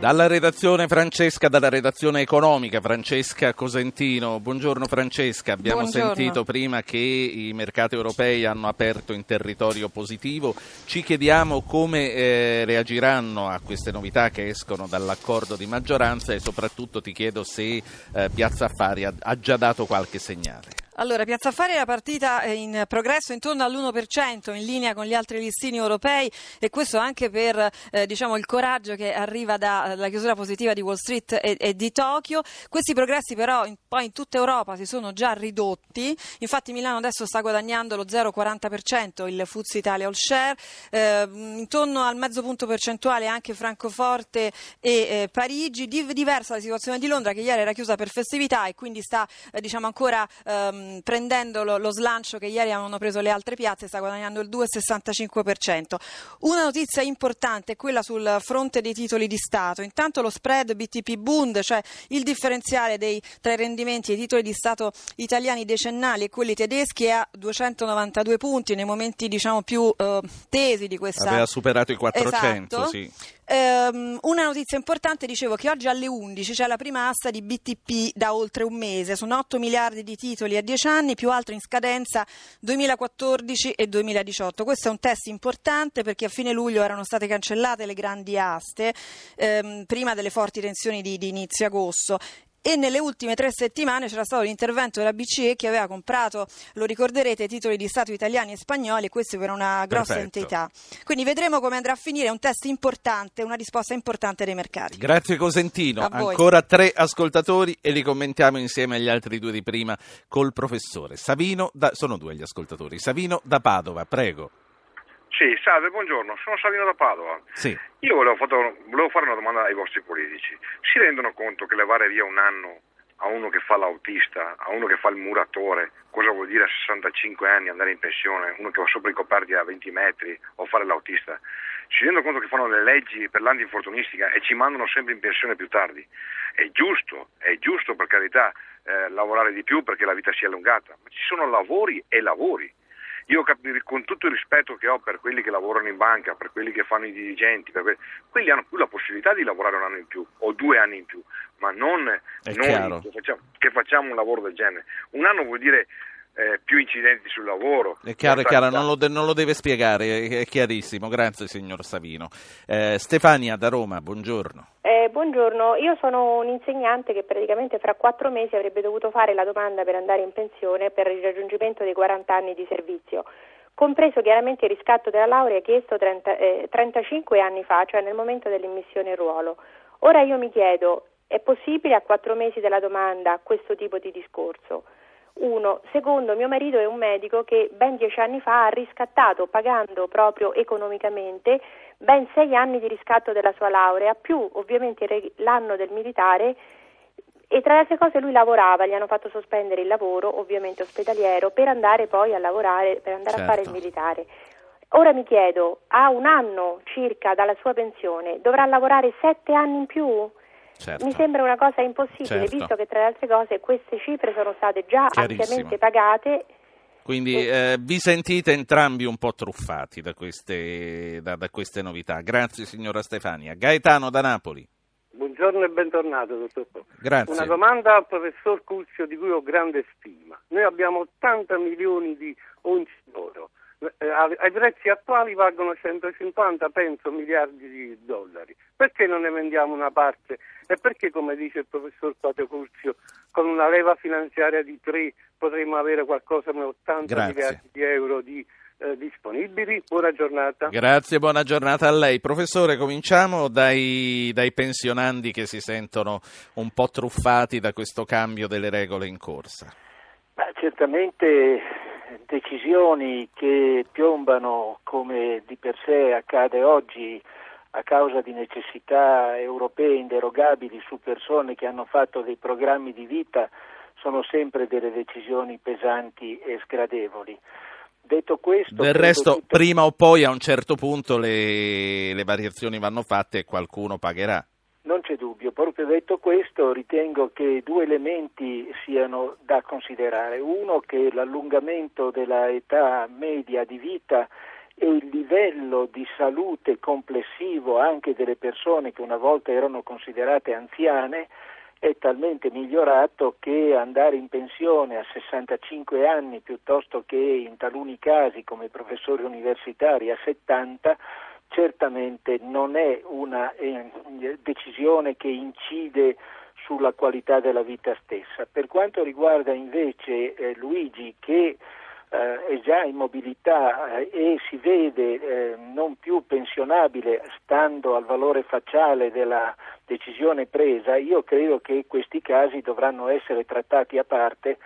Dalla redazione Francesca, dalla redazione economica, Francesca Cosentino. Buongiorno Francesca, abbiamo Buongiorno. sentito prima che i mercati europei hanno aperto in territorio positivo. Ci chiediamo come eh, reagiranno a queste novità che escono dall'accordo di maggioranza, e soprattutto ti chiedo se eh, Piazza Affari ha, ha già dato qualche segnale. Allora, Piazza Affari è partita in progresso intorno all'uno per cento, in linea con gli altri listini europei, e questo anche per eh, diciamo il coraggio che arriva dalla chiusura positiva di Wall Street e, e di Tokyo. Questi progressi però in, poi in tutta Europa si sono già ridotti. Infatti Milano adesso sta guadagnando lo zero virgola quaranta per cento, il F T S E Italia All Share, eh, intorno al mezzo punto percentuale anche Francoforte e eh, Parigi. Diversa la situazione di Londra, che ieri era chiusa per festività e quindi sta eh, diciamo ancora... Ehm, mh, prendendo lo, lo slancio che ieri avevano preso le altre piazze, sta guadagnando il due virgola sessantacinque per cento. Una notizia importante è quella sul fronte dei titoli di Stato. Intanto lo spread B T P Bund, cioè il differenziale dei, tra i rendimenti dei titoli di Stato italiani decennali e quelli tedeschi, è a duecentonovantadue punti nei momenti diciamo più eh, tesi di questa. Aveva superato i quattrocento, esatto. Sì. Una notizia importante, dicevo, che oggi alle undici c'è la prima asta di B T P da oltre un mese, sono otto miliardi di titoli a dieci anni, più altri in scadenza duemilaquattordici e duemiladiciotto. Questo è un test importante perché a fine luglio erano state cancellate le grandi aste, ehm, prima delle forti tensioni di, di inizio agosto. E nelle ultime tre settimane c'era stato l'intervento della B C E che aveva comprato, lo ricorderete, titoli di Stato italiani e spagnoli, e questo per una grossa Perfetto. entità. Quindi vedremo come andrà a finire, è un test importante, una risposta importante dei mercati. Grazie Cosentino, ancora tre ascoltatori e li commentiamo insieme agli altri due di prima col professore. Savino, da... sono due gli ascoltatori, Savino da Padova, prego. Sì, salve, buongiorno, sono Savino da Padova. Sì. Io volevo, fatto, volevo fare una domanda ai vostri politici. Si rendono conto che levare via un anno a uno che fa l'autista, a uno che fa il muratore, cosa vuol dire a sessantacinque anni andare in pensione, uno che va sopra i coperti a venti metri o fare l'autista? Si rendono conto che fanno le leggi per l'antinfortunistica e ci mandano sempre in pensione più tardi. È giusto, è giusto per carità eh, lavorare di più perché la vita si è allungata, ma ci sono lavori e lavori. Io con tutto il rispetto che ho per quelli che lavorano in banca, per quelli che fanno i dirigenti, per quelli, quelli hanno più la possibilità di lavorare un anno in più o due anni in più, ma non noi che facciamo, che facciamo un lavoro del genere. Un anno vuol dire eh, più incidenti sul lavoro. È chiaro, è chiaro, non lo, de- non lo deve spiegare, è chiarissimo. Grazie signor Savino. Eh, Stefania da Roma, buongiorno. Eh, buongiorno, io sono un insegnante che praticamente fra quattro mesi avrebbe dovuto fare la domanda per andare in pensione per il raggiungimento dei quaranta anni di servizio, compreso chiaramente il riscatto della laurea chiesto trentacinque anni fa, cioè nel momento dell'immissione in ruolo. Ora io mi chiedo, è possibile a quattro mesi della domanda questo tipo di discorso? Uno, secondo, mio marito è un medico che ben dieci anni fa ha riscattato, pagando proprio economicamente, ben sei anni di riscatto della sua laurea, più ovviamente l'anno del militare, e tra le altre cose lui lavorava, gli hanno fatto sospendere il lavoro, ovviamente ospedaliero, per andare poi a lavorare, per andare certo. a fare il militare. Ora mi chiedo, a un anno circa dalla sua pensione, dovrà lavorare sette anni in più? Certo. Mi sembra una cosa impossibile, certo. visto che tra le altre cose queste cifre sono state già ampiamente pagate. Quindi eh, vi sentite entrambi un po' truffati da queste, da, da queste novità. Grazie signora Stefania. Gaetano da Napoli. Buongiorno e bentornato dottor Po. Grazie. Una domanda al professor Curzio, di cui ho grande stima. Noi abbiamo ottanta milioni di once d'oro. Ai prezzi attuali valgono centocinquanta, penso, miliardi di dollari. Perché non ne vendiamo una parte? E perché, come dice il professor Quadrio Curzio, con una leva finanziaria di tre potremmo avere qualcosa come ottanta Grazie. miliardi di euro di eh, disponibili? Buona giornata. Grazie, buona giornata a lei. Professore, cominciamo dai, dai pensionandi che si sentono un po' truffati da questo cambio delle regole in corsa. Ma certamente... decisioni che piombano, come di per sé accade oggi, a causa di necessità europee inderogabili su persone che hanno fatto dei programmi di vita, sono sempre delle decisioni pesanti e sgradevoli. Detto questo, del resto tutto... prima o poi a un certo punto le, le variazioni vanno fatte e qualcuno pagherà. Non c'è dubbio, proprio detto questo ritengo che due elementi siano da considerare, uno che l'allungamento della età media di vita e il livello di salute complessivo anche delle persone che una volta erano considerate anziane è talmente migliorato che andare in pensione a sessantacinque anni piuttosto che in taluni casi come professori universitari a settanta certamente non è una eh, decisione che incide sulla qualità della vita stessa. Per quanto riguarda invece eh, Luigi, che eh, è già in mobilità eh, e si vede eh, non più pensionabile stando al valore facciale della decisione presa, io credo che questi casi dovranno essere trattati a parte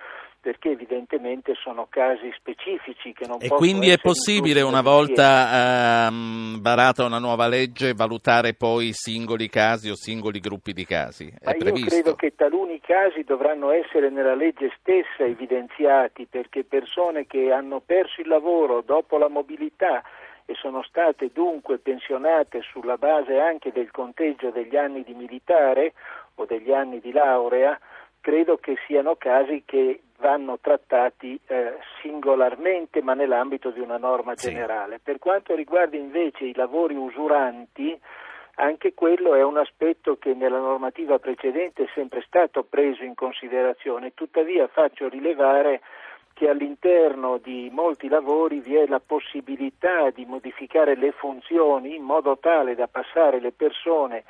perché evidentemente sono casi specifici che non possono essere. E quindi è possibile, una volta ehm, varata una nuova legge, valutare poi singoli casi o singoli gruppi di casi? È Ma io previsto? credo che taluni casi dovranno essere nella legge stessa evidenziati, perché persone che hanno perso il lavoro dopo la mobilità e sono state dunque pensionate sulla base anche del conteggio degli anni di militare o degli anni di laurea, credo che siano casi che vanno trattati eh, singolarmente, ma nell'ambito di una norma sì. generale. Per quanto riguarda invece i lavori usuranti, anche quello è un aspetto che nella normativa precedente è sempre stato preso in considerazione. Tuttavia faccio rilevare che all'interno di molti lavori vi è la possibilità di modificare le funzioni in modo tale da passare le persone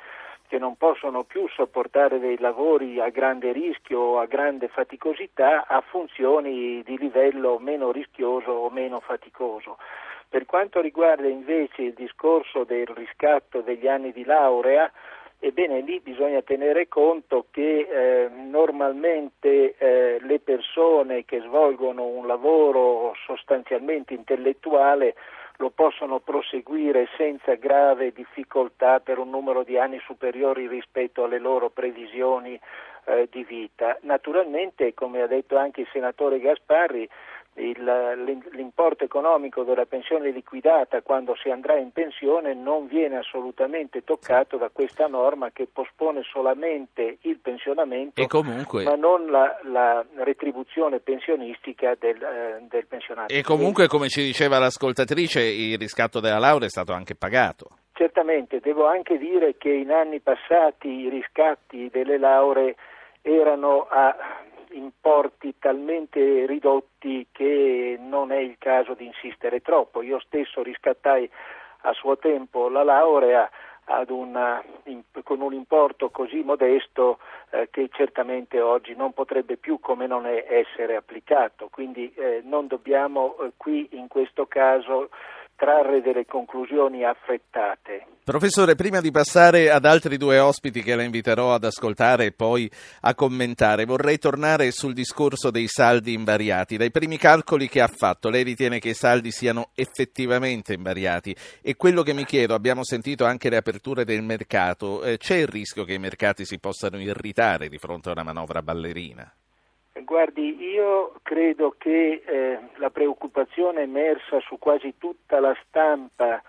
che non possono più sopportare dei lavori a grande rischio o a grande faticosità a funzioni di livello meno rischioso o meno faticoso. Per quanto riguarda invece il discorso del riscatto degli anni di laurea, ebbene lì bisogna tenere conto che eh, normalmente eh, le persone che svolgono un lavoro sostanzialmente intellettuale lo possono proseguire senza grave difficoltà per un numero di anni superiori rispetto alle loro previsioni eh, di vita. Naturalmente, come ha detto anche il senatore Gasparri, il, l'importo economico della pensione liquidata quando si andrà in pensione non viene assolutamente toccato da questa norma, che pospone solamente il pensionamento e comunque, ma non la, la retribuzione pensionistica del, eh, del pensionato. E comunque, come ci diceva l'ascoltatrice, il riscatto della laurea è stato anche pagato. Certamente, devo anche dire che in anni passati i riscatti delle lauree erano a importi talmente ridotti che non è il caso di insistere troppo. Io stesso riscattai a suo tempo la laurea ad una, in, con un importo così modesto eh, che certamente oggi non potrebbe più, come non è, essere applicato. Quindi eh, non dobbiamo eh, qui in questo caso trarre delle conclusioni affrettate. Professore, prima di passare ad altri due ospiti che la inviterò ad ascoltare e poi a commentare, vorrei tornare sul discorso dei saldi invariati. Dai primi calcoli che ha fatto, lei ritiene che i saldi siano effettivamente invariati? E quello che mi chiedo, abbiamo sentito anche le aperture del mercato, eh, c'è il rischio che i mercati si possano irritare di fronte a una manovra ballerina? Guardi, io credo che eh, la preoccupazione emersa su quasi tutta la stampa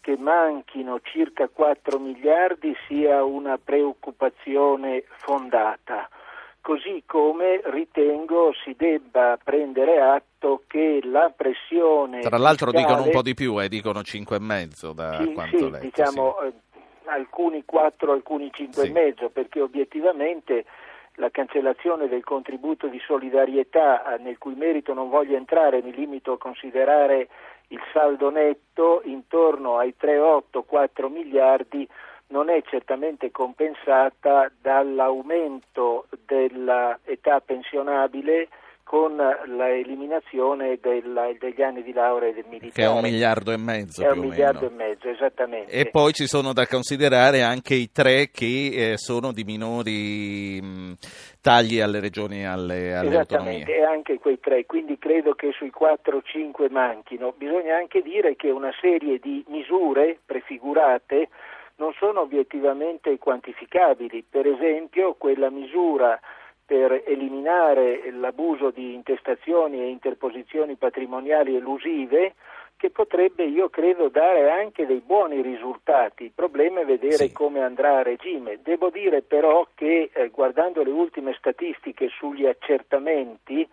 che manchino circa quattro miliardi sia una preoccupazione fondata, così come ritengo si debba prendere atto che la pressione... Tra l'altro fiscale, dicono un po' di più, eh, dicono cinque e mezzo da sì, quanto sì, letto. Diciamo, sì, diciamo alcuni quattro, alcuni cinque e mezzo, perché obiettivamente... La cancellazione del contributo di solidarietà, nel cui merito non voglio entrare, mi limito a considerare il saldo netto intorno ai tre virgola otto quattro miliardi, non è certamente compensata dall'aumento dell'età pensionabile con l'eliminazione della, degli anni di laurea e del militare. Che è un miliardo e mezzo più o meno. È un miliardo e mezzo, esattamente. E poi ci sono da considerare anche i tre che eh, sono di minori mh, tagli alle regioni e alle, alle autonomie. Esattamente, e anche quei tre, quindi credo che sui quattro cinque manchino. Bisogna anche dire che una serie di misure prefigurate non sono obiettivamente quantificabili, per esempio quella misura per eliminare l'abuso di intestazioni e interposizioni patrimoniali elusive, che potrebbe, io credo, dare anche dei buoni risultati. Il problema è vedere sì. come andrà a regime. Devo dire però che eh, guardando le ultime statistiche sugli accertamenti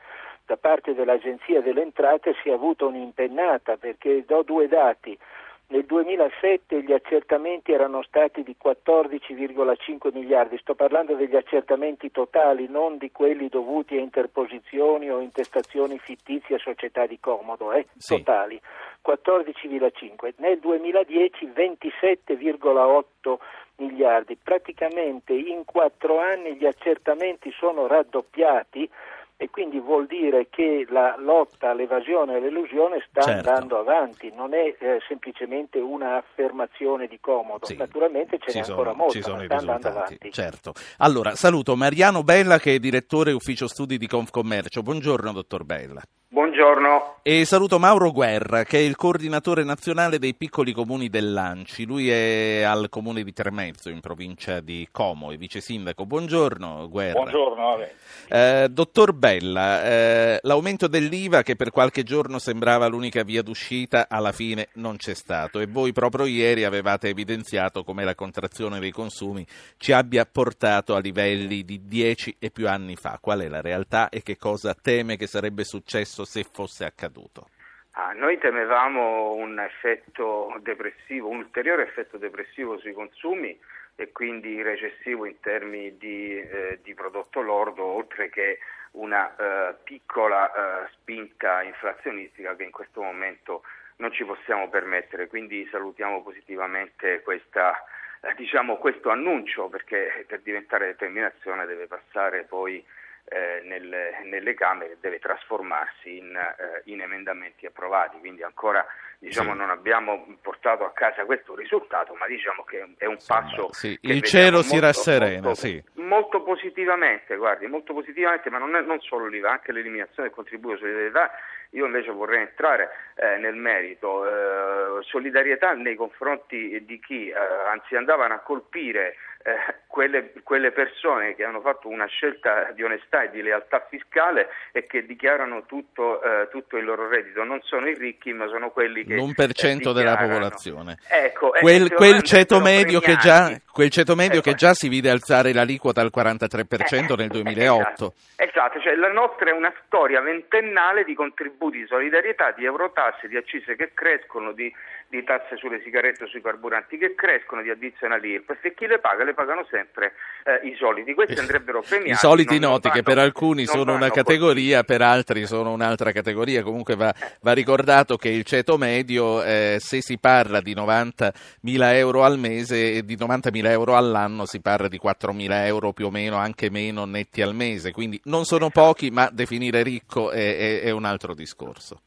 da parte dell'Agenzia delle Entrate si è avuta un'impennata, perché do due dati. Nel duemilasette gli accertamenti erano stati di quattordici virgola cinque miliardi, sto parlando degli accertamenti totali, non di quelli dovuti a interposizioni o intestazioni fittizie a società di comodo, eh? Sì. Totali, quattordici virgola cinque. Nel duemiladieci ventisette virgola otto miliardi, praticamente in quattro anni gli accertamenti sono raddoppiati e quindi vuol dire che la lotta all'evasione e all'elusione sta certo. andando avanti, non è eh, semplicemente una affermazione di comodo, sì. naturalmente ce n'è ancora molto, ci sono ma i sta risultati. Andando avanti. Certo. Allora, saluto Mariano Bella che è direttore ufficio studi di Confcommercio. Buongiorno dottor Bella. Buongiorno. E saluto Mauro Guerra che è il coordinatore nazionale dei piccoli comuni dell'ANCI, lui è al comune di Tremezzo in provincia di Como e vice sindaco. Buongiorno Guerra. Buongiorno. Vabbè. Eh, dottor Bella, eh, l'aumento dell'IVA che per qualche giorno sembrava l'unica via d'uscita alla fine non c'è stato e voi proprio ieri avevate evidenziato come la contrazione dei consumi ci abbia portato a livelli di dieci e più anni fa. Qual è la realtà e che cosa teme che sarebbe successo se fosse accaduto? Ah, noi temevamo un effetto depressivo, un ulteriore effetto depressivo sui consumi e quindi recessivo in termini di, eh, di prodotto lordo, oltre che una eh, piccola eh, spinta inflazionistica che in questo momento non ci possiamo permettere. Quindi salutiamo positivamente questa, eh, diciamo, questo annuncio, perché per diventare determinazione deve passare poi Eh, nel, nelle Camere, deve trasformarsi in, eh, in emendamenti approvati, quindi ancora diciamo sì. non abbiamo portato a casa questo risultato, ma diciamo che è un Insomma, passo sì. che il cielo si molto, rasserena molto, sì. molto positivamente, guardi, molto positivamente, ma non, è, non solo l'IVA, anche l'eliminazione del contributo di solidarietà. Io invece vorrei entrare eh, nel merito, eh, solidarietà nei confronti di chi eh, anzi andavano a colpire eh, quelle, quelle persone che hanno fatto una scelta di onestà e di lealtà fiscale e che dichiarano tutto, eh, tutto il loro reddito, non sono i ricchi ma sono quelli che l'uno per cento della popolazione, ecco, quel, quel, ceto medio che già, quel ceto medio ecco. che già si vide alzare l'aliquota al quarantatré per cento eh, nel duemilaotto. Esatto, esatto. Cioè, la nostra è una storia ventennale di contributi di solidarietà, di eurotasse, di accise che crescono, di, di tasse sulle sigarette o sui carburanti che crescono, di addizionali I R P E S, e chi le paga le pagano sempre eh, i soliti, questi andrebbero premiati. I soliti noti vanno, che per alcuni sono una categoria, per altri sono un'altra categoria, comunque va, va ricordato che il ceto medio eh, se si parla di novantamila euro al mese e di novantamila euro all'anno si parla di quattromila euro più o meno, anche meno netti al mese, quindi non sono pochi ma definire ricco è, è, è un altro discorso.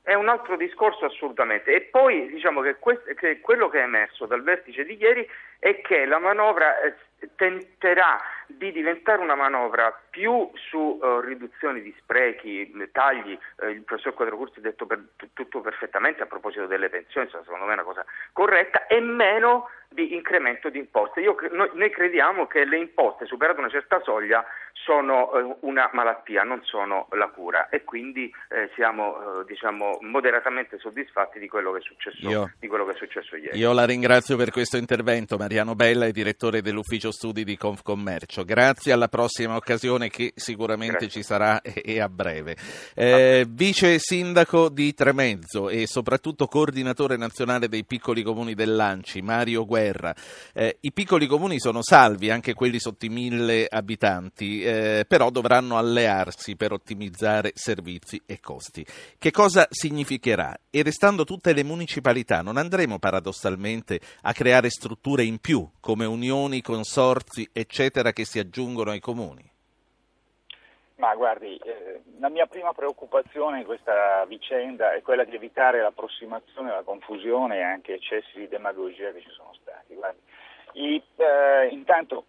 È un altro discorso assolutamente. E poi diciamo che, questo, che quello che è emerso dal vertice di ieri è che la manovra eh, tenterà di diventare una manovra più su uh, riduzioni di sprechi, tagli, eh, il professor Quadrio Curzio ha detto per, t- tutto perfettamente a proposito delle pensioni, secondo me è una cosa corretta, e meno di incremento di imposte. Io, noi, noi crediamo che le imposte, superata una certa soglia, sono eh, una malattia, non sono la cura, e quindi eh, siamo eh, diciamo moderatamente soddisfatti di quello che è successo io, di quello che è successo ieri. Io la ringrazio per questo intervento, Mariano Bella è direttore dell'ufficio studi di Confcommercio. Grazie, alla prossima occasione che sicuramente Grazie. ci sarà e, e a breve. Eh, vice sindaco di Tremezzo e soprattutto coordinatore nazionale dei piccoli comuni dell'ANCI, Mario Guerra. Eh, i piccoli comuni sono salvi, anche quelli sotto i mille abitanti, eh, però dovranno allearsi per ottimizzare servizi e costi. Che cosa significherà? E restando tutte le municipalità non andremo paradossalmente a creare strutture in più come unioni, consorzi, eccetera, che si aggiungono ai comuni? Ma guardi, eh, la mia prima preoccupazione in questa vicenda è quella di evitare l'approssimazione, la confusione e anche eccessi di demagogia che ci sono stati. Guardi, I, eh, intanto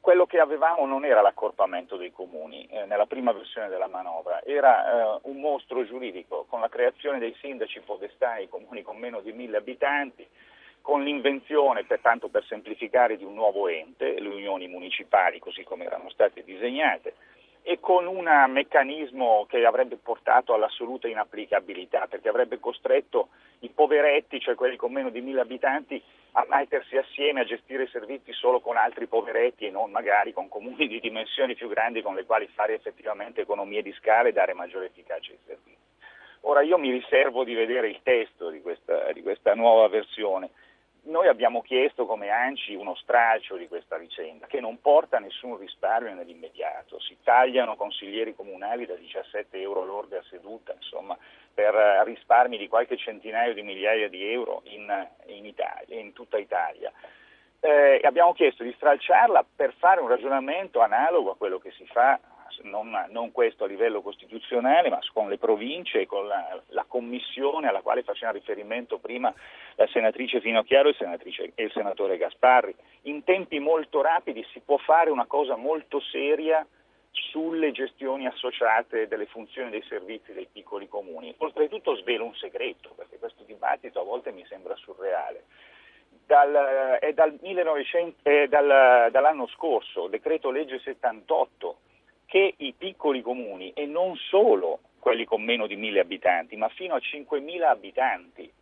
quello che avevamo non era l'accorpamento dei comuni eh, nella prima versione della manovra, era eh, un mostro giuridico con la creazione dei sindaci podestà ai comuni con meno di mille abitanti, con l'invenzione, per tanto per semplificare, di un nuovo ente, le unioni municipali così come erano state disegnate, e con un meccanismo che avrebbe portato all'assoluta inapplicabilità, perché avrebbe costretto i poveretti, cioè quelli con meno di mille abitanti, a mettersi assieme a gestire servizi solo con altri poveretti e non magari con comuni di dimensioni più grandi con le quali fare effettivamente economie di scala e dare maggiore efficacia ai servizi. Ora io mi riservo di vedere il testo di questa, di questa nuova versione. Noi abbiamo chiesto come ANCI uno stralcio di questa vicenda che non porta nessun risparmio nell'immediato, si tagliano consiglieri comunali da diciassette euro lordi a seduta, insomma, per risparmi di qualche centinaio di migliaia di euro in, in, Italia, in tutta Italia. Eh, abbiamo chiesto di stralciarla per fare un ragionamento analogo a quello che si fa non, non questo a livello costituzionale, ma con le province, con la, la commissione alla quale faceva riferimento prima la senatrice Finocchiaro e il, senatrice, e il senatore Gasparri. In tempi molto rapidi si può fare una cosa molto seria sulle gestioni associate delle funzioni dei servizi dei piccoli comuni. Oltretutto svelo un segreto, perché questo dibattito a volte mi sembra surreale. Dal, è dal millenovecento, è dal, dall'anno scorso, decreto legge settantotto, che i piccoli comuni, e non solo quelli con meno di mille abitanti, ma fino a cinquemila abitanti,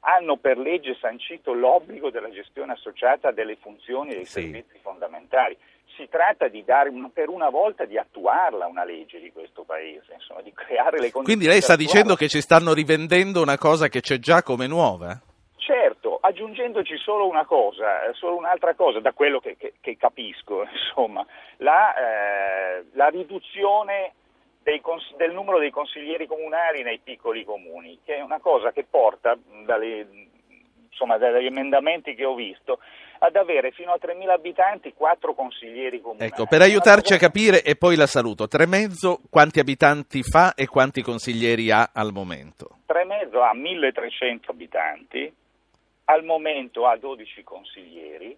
hanno per legge sancito l'obbligo della gestione associata delle funzioni e dei sì. servizi fondamentali. Si tratta di dare per una volta di attuarla una legge di questo paese, insomma, di creare le condizioni. Quindi lei sta dicendo che ci stanno rivendendo una cosa che c'è già come nuova? Certo, aggiungendoci solo una cosa, solo un'altra cosa, da quello che, che, che capisco, insomma, la, eh, la riduzione dei cons- del numero dei consiglieri comunali nei piccoli comuni, che è una cosa che porta, dalle, insomma, dagli emendamenti che ho visto, ad avere fino a tremila abitanti quattro consiglieri comunali. Ecco, per aiutarci a capire, e poi la saluto, Tremezzo quanti abitanti fa e quanti consiglieri ha al momento? Tremezzo ha milletrecento abitanti. Al momento ha dodici consiglieri,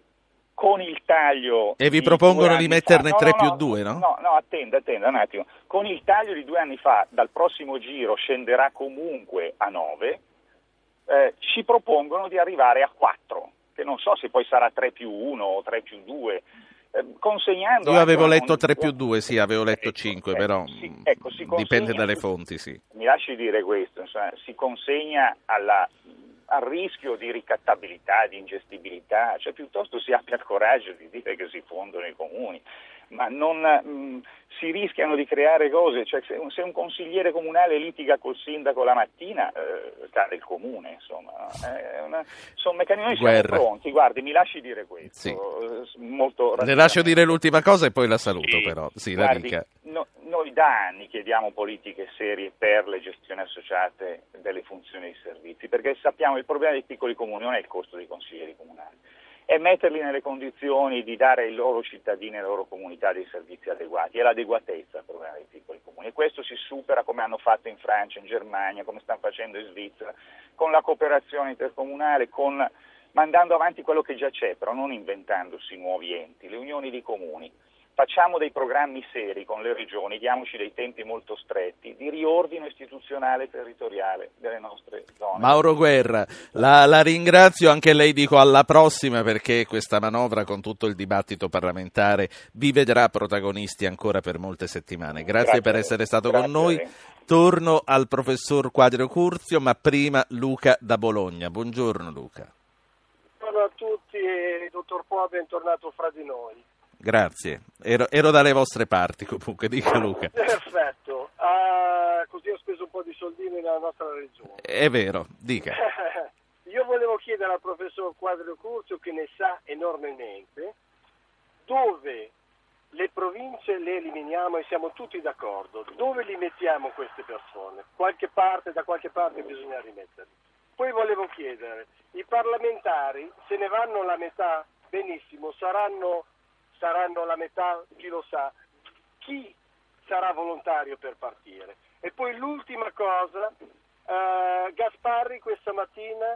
con il taglio... E vi propongono di metterne tre più due, no? No, no, attenda, attenda un attimo. Con il taglio di due anni fa, dal prossimo giro scenderà comunque a nove, eh, ci propongono di arrivare a quattro, che non so se poi sarà tre più uno o tre più due, eh, consegnando... Io avevo letto tre più due, sì, avevo letto cinque, però dipende dalle fonti, sì. Mi lasci dire questo, insomma, si consegna alla... al rischio di ricattabilità, di ingestibilità, cioè piuttosto si abbia il coraggio di dire che si fondono i comuni, ma non mh, si rischiano di creare cose, cioè se un, se un consigliere comunale litiga col sindaco la mattina, eh, cade il comune, insomma, eh, una, insomma che noi siamo pronti, guardi, mi lasci dire questo, sì. molto le lascio dire l'ultima cosa e poi la saluto, sì. però, sì, guardi, la dica. No, noi da anni chiediamo politiche serie per le gestioni associate delle funzioni e dei servizi, perché sappiamo che il problema dei piccoli comuni non è il costo dei consiglieri comunali, è metterli nelle condizioni di dare ai loro cittadini e alle loro comunità dei servizi adeguati, è l'adeguatezza il problema dei piccoli comuni, e questo si supera come hanno fatto in Francia, in Germania, come stanno facendo in Svizzera, con la cooperazione intercomunale, con mandando avanti quello che già c'è, però non inventandosi nuovi enti, le unioni di comuni. Facciamo dei programmi seri con le regioni, diamoci dei tempi molto stretti di riordino istituzionale e territoriale delle nostre zone. Mauro Guerra, la, la ringrazio, anche lei dico alla prossima, perché questa manovra con tutto il dibattito parlamentare vi vedrà protagonisti ancora per molte settimane. Grazie, Grazie. per essere stato Grazie. con noi. Torno al professor Quadrio Curzio, ma prima Luca da Bologna. Buongiorno Luca. Buongiorno a tutti e dottor Po, bentornato fra di noi. Grazie, ero, ero dalle vostre parti comunque, dica Luca. Perfetto, uh, così ho speso un po' di soldini nella nostra regione. È vero, dica. Io volevo chiedere al professor Quadrio Curzio, che ne sa enormemente, dove le province le eliminiamo e siamo tutti d'accordo, dove li mettiamo queste persone? Qualche parte, da qualche parte bisogna rimetterli. Poi volevo chiedere, i parlamentari se ne vanno la metà, benissimo, saranno... saranno la metà, chi lo sa, chi sarà volontario per partire. E poi l'ultima cosa, eh, Gasparri questa mattina,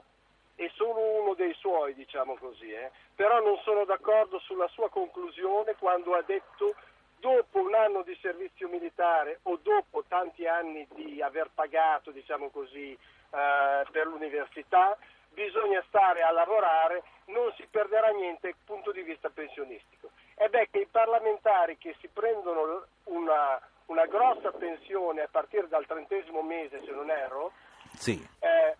e sono uno dei suoi, diciamo così, eh, però non sono d'accordo sulla sua conclusione quando ha detto dopo un anno di servizio militare o dopo tanti anni di aver pagato, diciamo così, eh, per l'università, bisogna stare a lavorare, non si perderà niente dal punto di vista pensionistico. Ed è che i parlamentari che si prendono una, una grossa pensione a partire dal trentesimo mese, se non erro, sì. eh,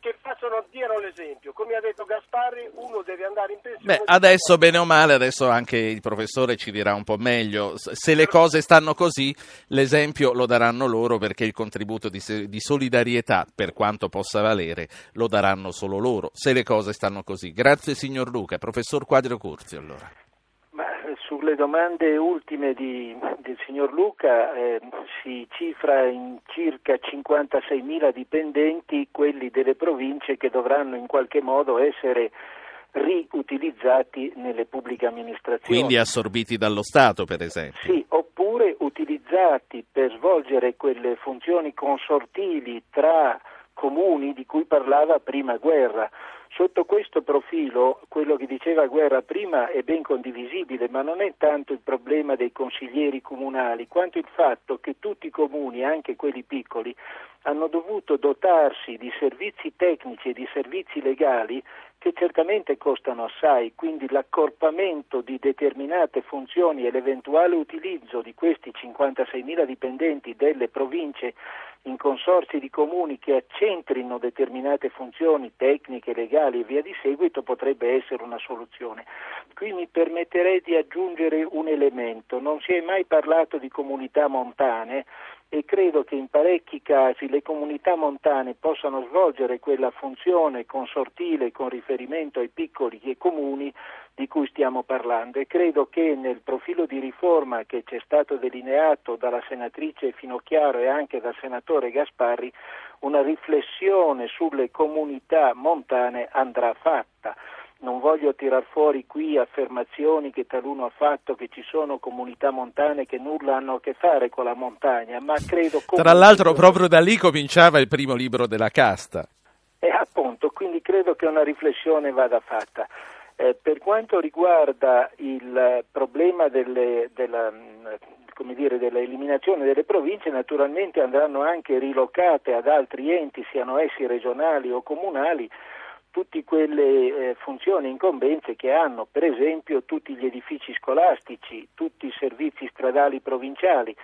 che facciano diano l'esempio. Come ha detto Gasparri, uno deve andare in pensione. Beh, adesso bene o male, adesso anche il professore ci dirà un po' meglio. Se le cose stanno così, l'esempio lo daranno loro, perché il contributo di, di solidarietà, per quanto possa valere, lo daranno solo loro, se le cose stanno così. Grazie signor Luca. Professor Quadrio Curzio, allora. Sulle domande ultime di, del signor Luca, eh, si cifra in circa cinquantaseimila dipendenti quelli delle province che dovranno in qualche modo essere riutilizzati nelle pubbliche amministrazioni. Quindi assorbiti dallo Stato, per esempio. Sì, oppure utilizzati per svolgere quelle funzioni consortili tra comuni di cui parlava prima Guerra. Sotto questo profilo quello che diceva Guerra prima è ben condivisibile, ma non è tanto il problema dei consiglieri comunali quanto il fatto che tutti i comuni, anche quelli piccoli, hanno dovuto dotarsi di servizi tecnici e di servizi legali che certamente costano assai, quindi l'accorpamento di determinate funzioni e l'eventuale utilizzo di questi cinquantaseimila dipendenti delle province in consorzi di comuni che accentrino determinate funzioni tecniche, legali e via di seguito potrebbe essere una soluzione. Qui mi permetterei di aggiungere un elemento, non si è mai parlato di comunità montane e credo che in parecchi casi le comunità montane possano svolgere quella funzione consortile con riferimento ai piccoli e comuni di cui stiamo parlando, e credo che nel profilo di riforma che c'è stato delineato dalla senatrice Finocchiaro e anche dal senatore Gasparri una riflessione sulle comunità montane andrà fatta. Non voglio tirar fuori qui affermazioni che taluno ha fatto che ci sono comunità montane che nulla hanno a che fare con la montagna, ma credo... Comunque... Tra l'altro proprio da lì cominciava il primo libro della casta. Eh, appunto, quindi credo che una riflessione vada fatta. Eh, per quanto riguarda il problema delle, della... come dire, dell'eliminazione delle province, naturalmente andranno anche rilocate ad altri enti, siano essi regionali o comunali, tutte quelle eh, funzioni e incombenze che hanno, per esempio tutti gli edifici scolastici, tutti i servizi stradali provinciali.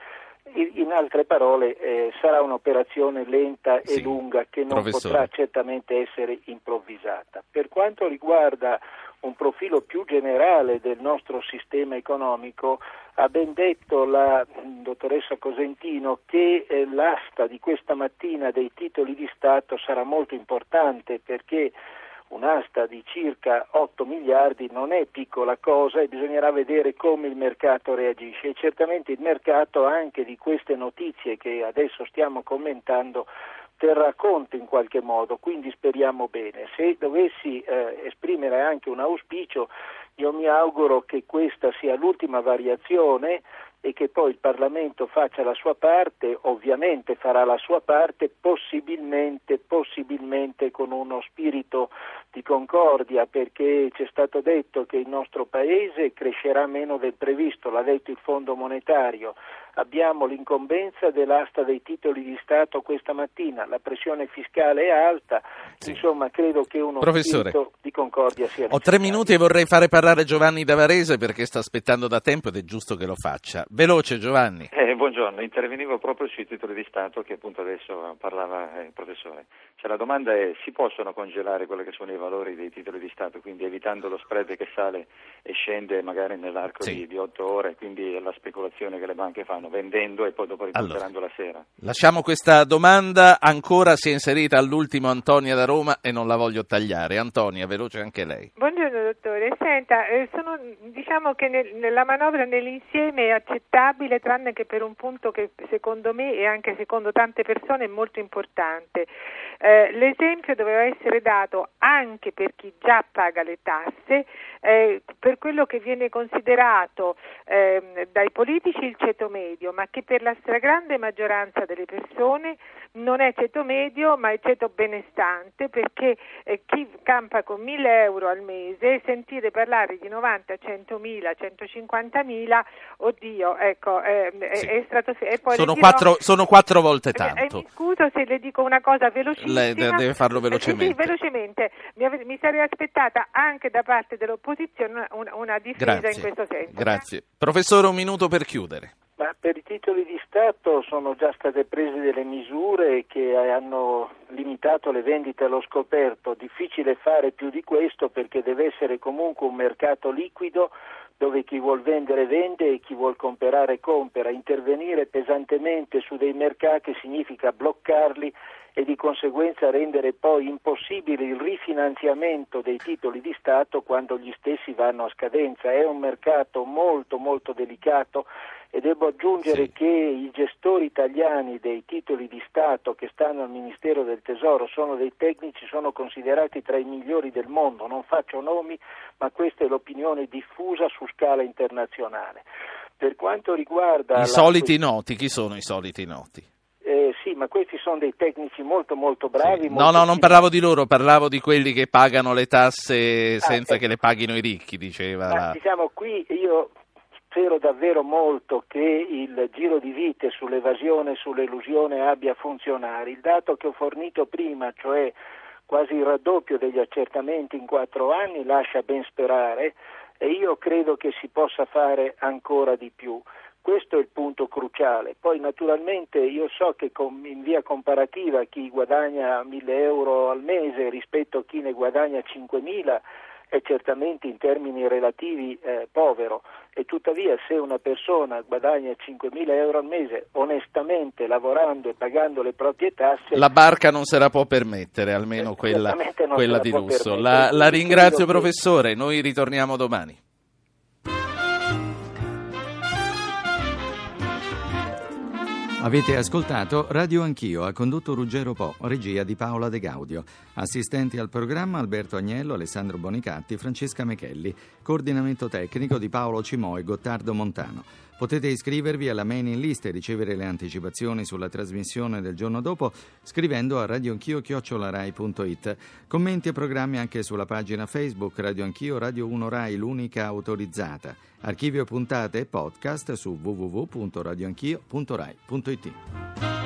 In altre parole, eh, sarà un'operazione lenta e sì, lunga che non professore. potrà certamente essere improvvisata. Per quanto riguarda un profilo più generale del nostro sistema economico, ha ben detto la dottoressa Cosentino che eh, l'asta di questa mattina dei titoli di Stato sarà molto importante, perché un'asta di circa otto miliardi non è piccola cosa e bisognerà vedere come il mercato reagisce, e certamente il mercato anche di queste notizie che adesso stiamo commentando terrà conto in qualche modo, quindi speriamo bene. Se dovessi eh, esprimere anche un auspicio, io mi auguro che questa sia l'ultima variazione e che poi il Parlamento faccia la sua parte, ovviamente farà la sua parte, possibilmente, possibilmente con uno spirito di concordia, perché c'è stato detto che il nostro Paese crescerà meno del previsto, l'ha detto il Fondo Monetario, abbiamo l'incombenza dell'asta dei titoli di Stato questa mattina, la pressione fiscale è alta, sì. Insomma credo che uno Professore, spirito di concordia sia necessario. Ho tre minuti e vorrei fare parlare Giovanni da Varese perché sta aspettando da tempo ed è giusto che lo faccia. Veloce Giovanni. Eh, buongiorno, intervenivo proprio sui titoli di Stato che appunto adesso parlava eh, il professore. Cioè, la domanda è: si possono congelare quelli che sono i valori dei titoli di Stato, quindi evitando lo spread che sale e scende magari nell'arco sì. di, di otto ore, quindi la speculazione che le banche fanno vendendo e poi dopo ricongelando allora, la sera? Lasciamo questa domanda, ancora si è inserita all'ultimo Antonia da Roma e non la voglio tagliare. Antonia, veloce anche lei. Buongiorno dottore, senta, eh, sono, diciamo che nel, nella manovra nell'insieme è accettabile tranne che per un punto che secondo me e anche secondo tante persone è molto importante. Eh, l'esempio doveva essere dato anche per chi già paga le tasse, eh, per quello che viene considerato eh, dai politici il ceto medio, ma che per la stragrande maggioranza delle persone non è ceto medio ma è ceto benestante, perché eh, chi campa con mille euro al mese sentire parlare di novanta, centomila, centocinquantamila, oddio, ecco, eh, sì. è, è stratos- e poi sono, dirò, quattro, sono quattro volte tanto. Eh, mi scuso se le dico una cosa velocissima. Lei deve farlo velocemente. Eh, sì, velocemente. Mi, ave- mi sarei aspettata anche da parte dell'opposizione una, una difesa Grazie. in questo senso. Grazie. Eh? Professore, un minuto per chiudere. Ma per i titoli di Stato sono già state prese delle misure che hanno limitato le vendite allo scoperto. Difficile fare più di questo perché deve essere comunque un mercato liquido dove chi vuol vendere vende e chi vuol comprare compra. Intervenire pesantemente su dei mercati significa bloccarli e di conseguenza rendere poi impossibile il rifinanziamento dei titoli di Stato quando gli stessi vanno a scadenza. È un mercato molto molto delicato e devo aggiungere sì. che i gestori italiani dei titoli di Stato che stanno al Ministero del Tesoro sono dei tecnici, sono considerati tra i migliori del mondo, non faccio nomi, ma questa è l'opinione diffusa su scala internazionale. Per quanto riguarda... I soliti la... noti, chi sono i soliti noti? Eh, sì, ma questi sono dei tecnici molto molto bravi. Sì. Molto no, no, non parlavo di loro, parlavo di quelli che pagano le tasse senza ah, che eh. le paghino i ricchi, diceva. Ma, la... Diciamo, qui io spero davvero molto che il giro di vite sull'evasione e sull'elusione abbia funzionare. Il dato che ho fornito prima, cioè quasi il raddoppio degli accertamenti in quattro anni, lascia ben sperare e io credo che si possa fare ancora di più. Questo è il punto cruciale. Poi naturalmente io so che in via comparativa chi guadagna mille euro al mese rispetto a chi ne guadagna cinquemila è certamente in termini relativi eh, povero, e tuttavia se una persona guadagna cinquemila euro al mese onestamente lavorando e pagando le proprie tasse, la barca non se la può permettere, almeno quella, quella di lusso. La, la ringrazio professore, noi ritorniamo domani. Avete ascoltato Radio Anch'io, ha condotto Ruggero Po, regia di Paola De Gaudio. Assistenti al programma Alberto Agnello, Alessandro Bonicatti, Francesca Michelli. Coordinamento tecnico di Paolo Cimò e Gottardo Montano. Potete iscrivervi alla mailing list e ricevere le anticipazioni sulla trasmissione del giorno dopo scrivendo a radioanchio chiocciola rai punto it. Commenti e programmi anche sulla pagina Facebook Radio Anch'io, Radio uno Rai, l'unica autorizzata. Archivio puntate e podcast su w w w punto radioanchio punto rai punto it.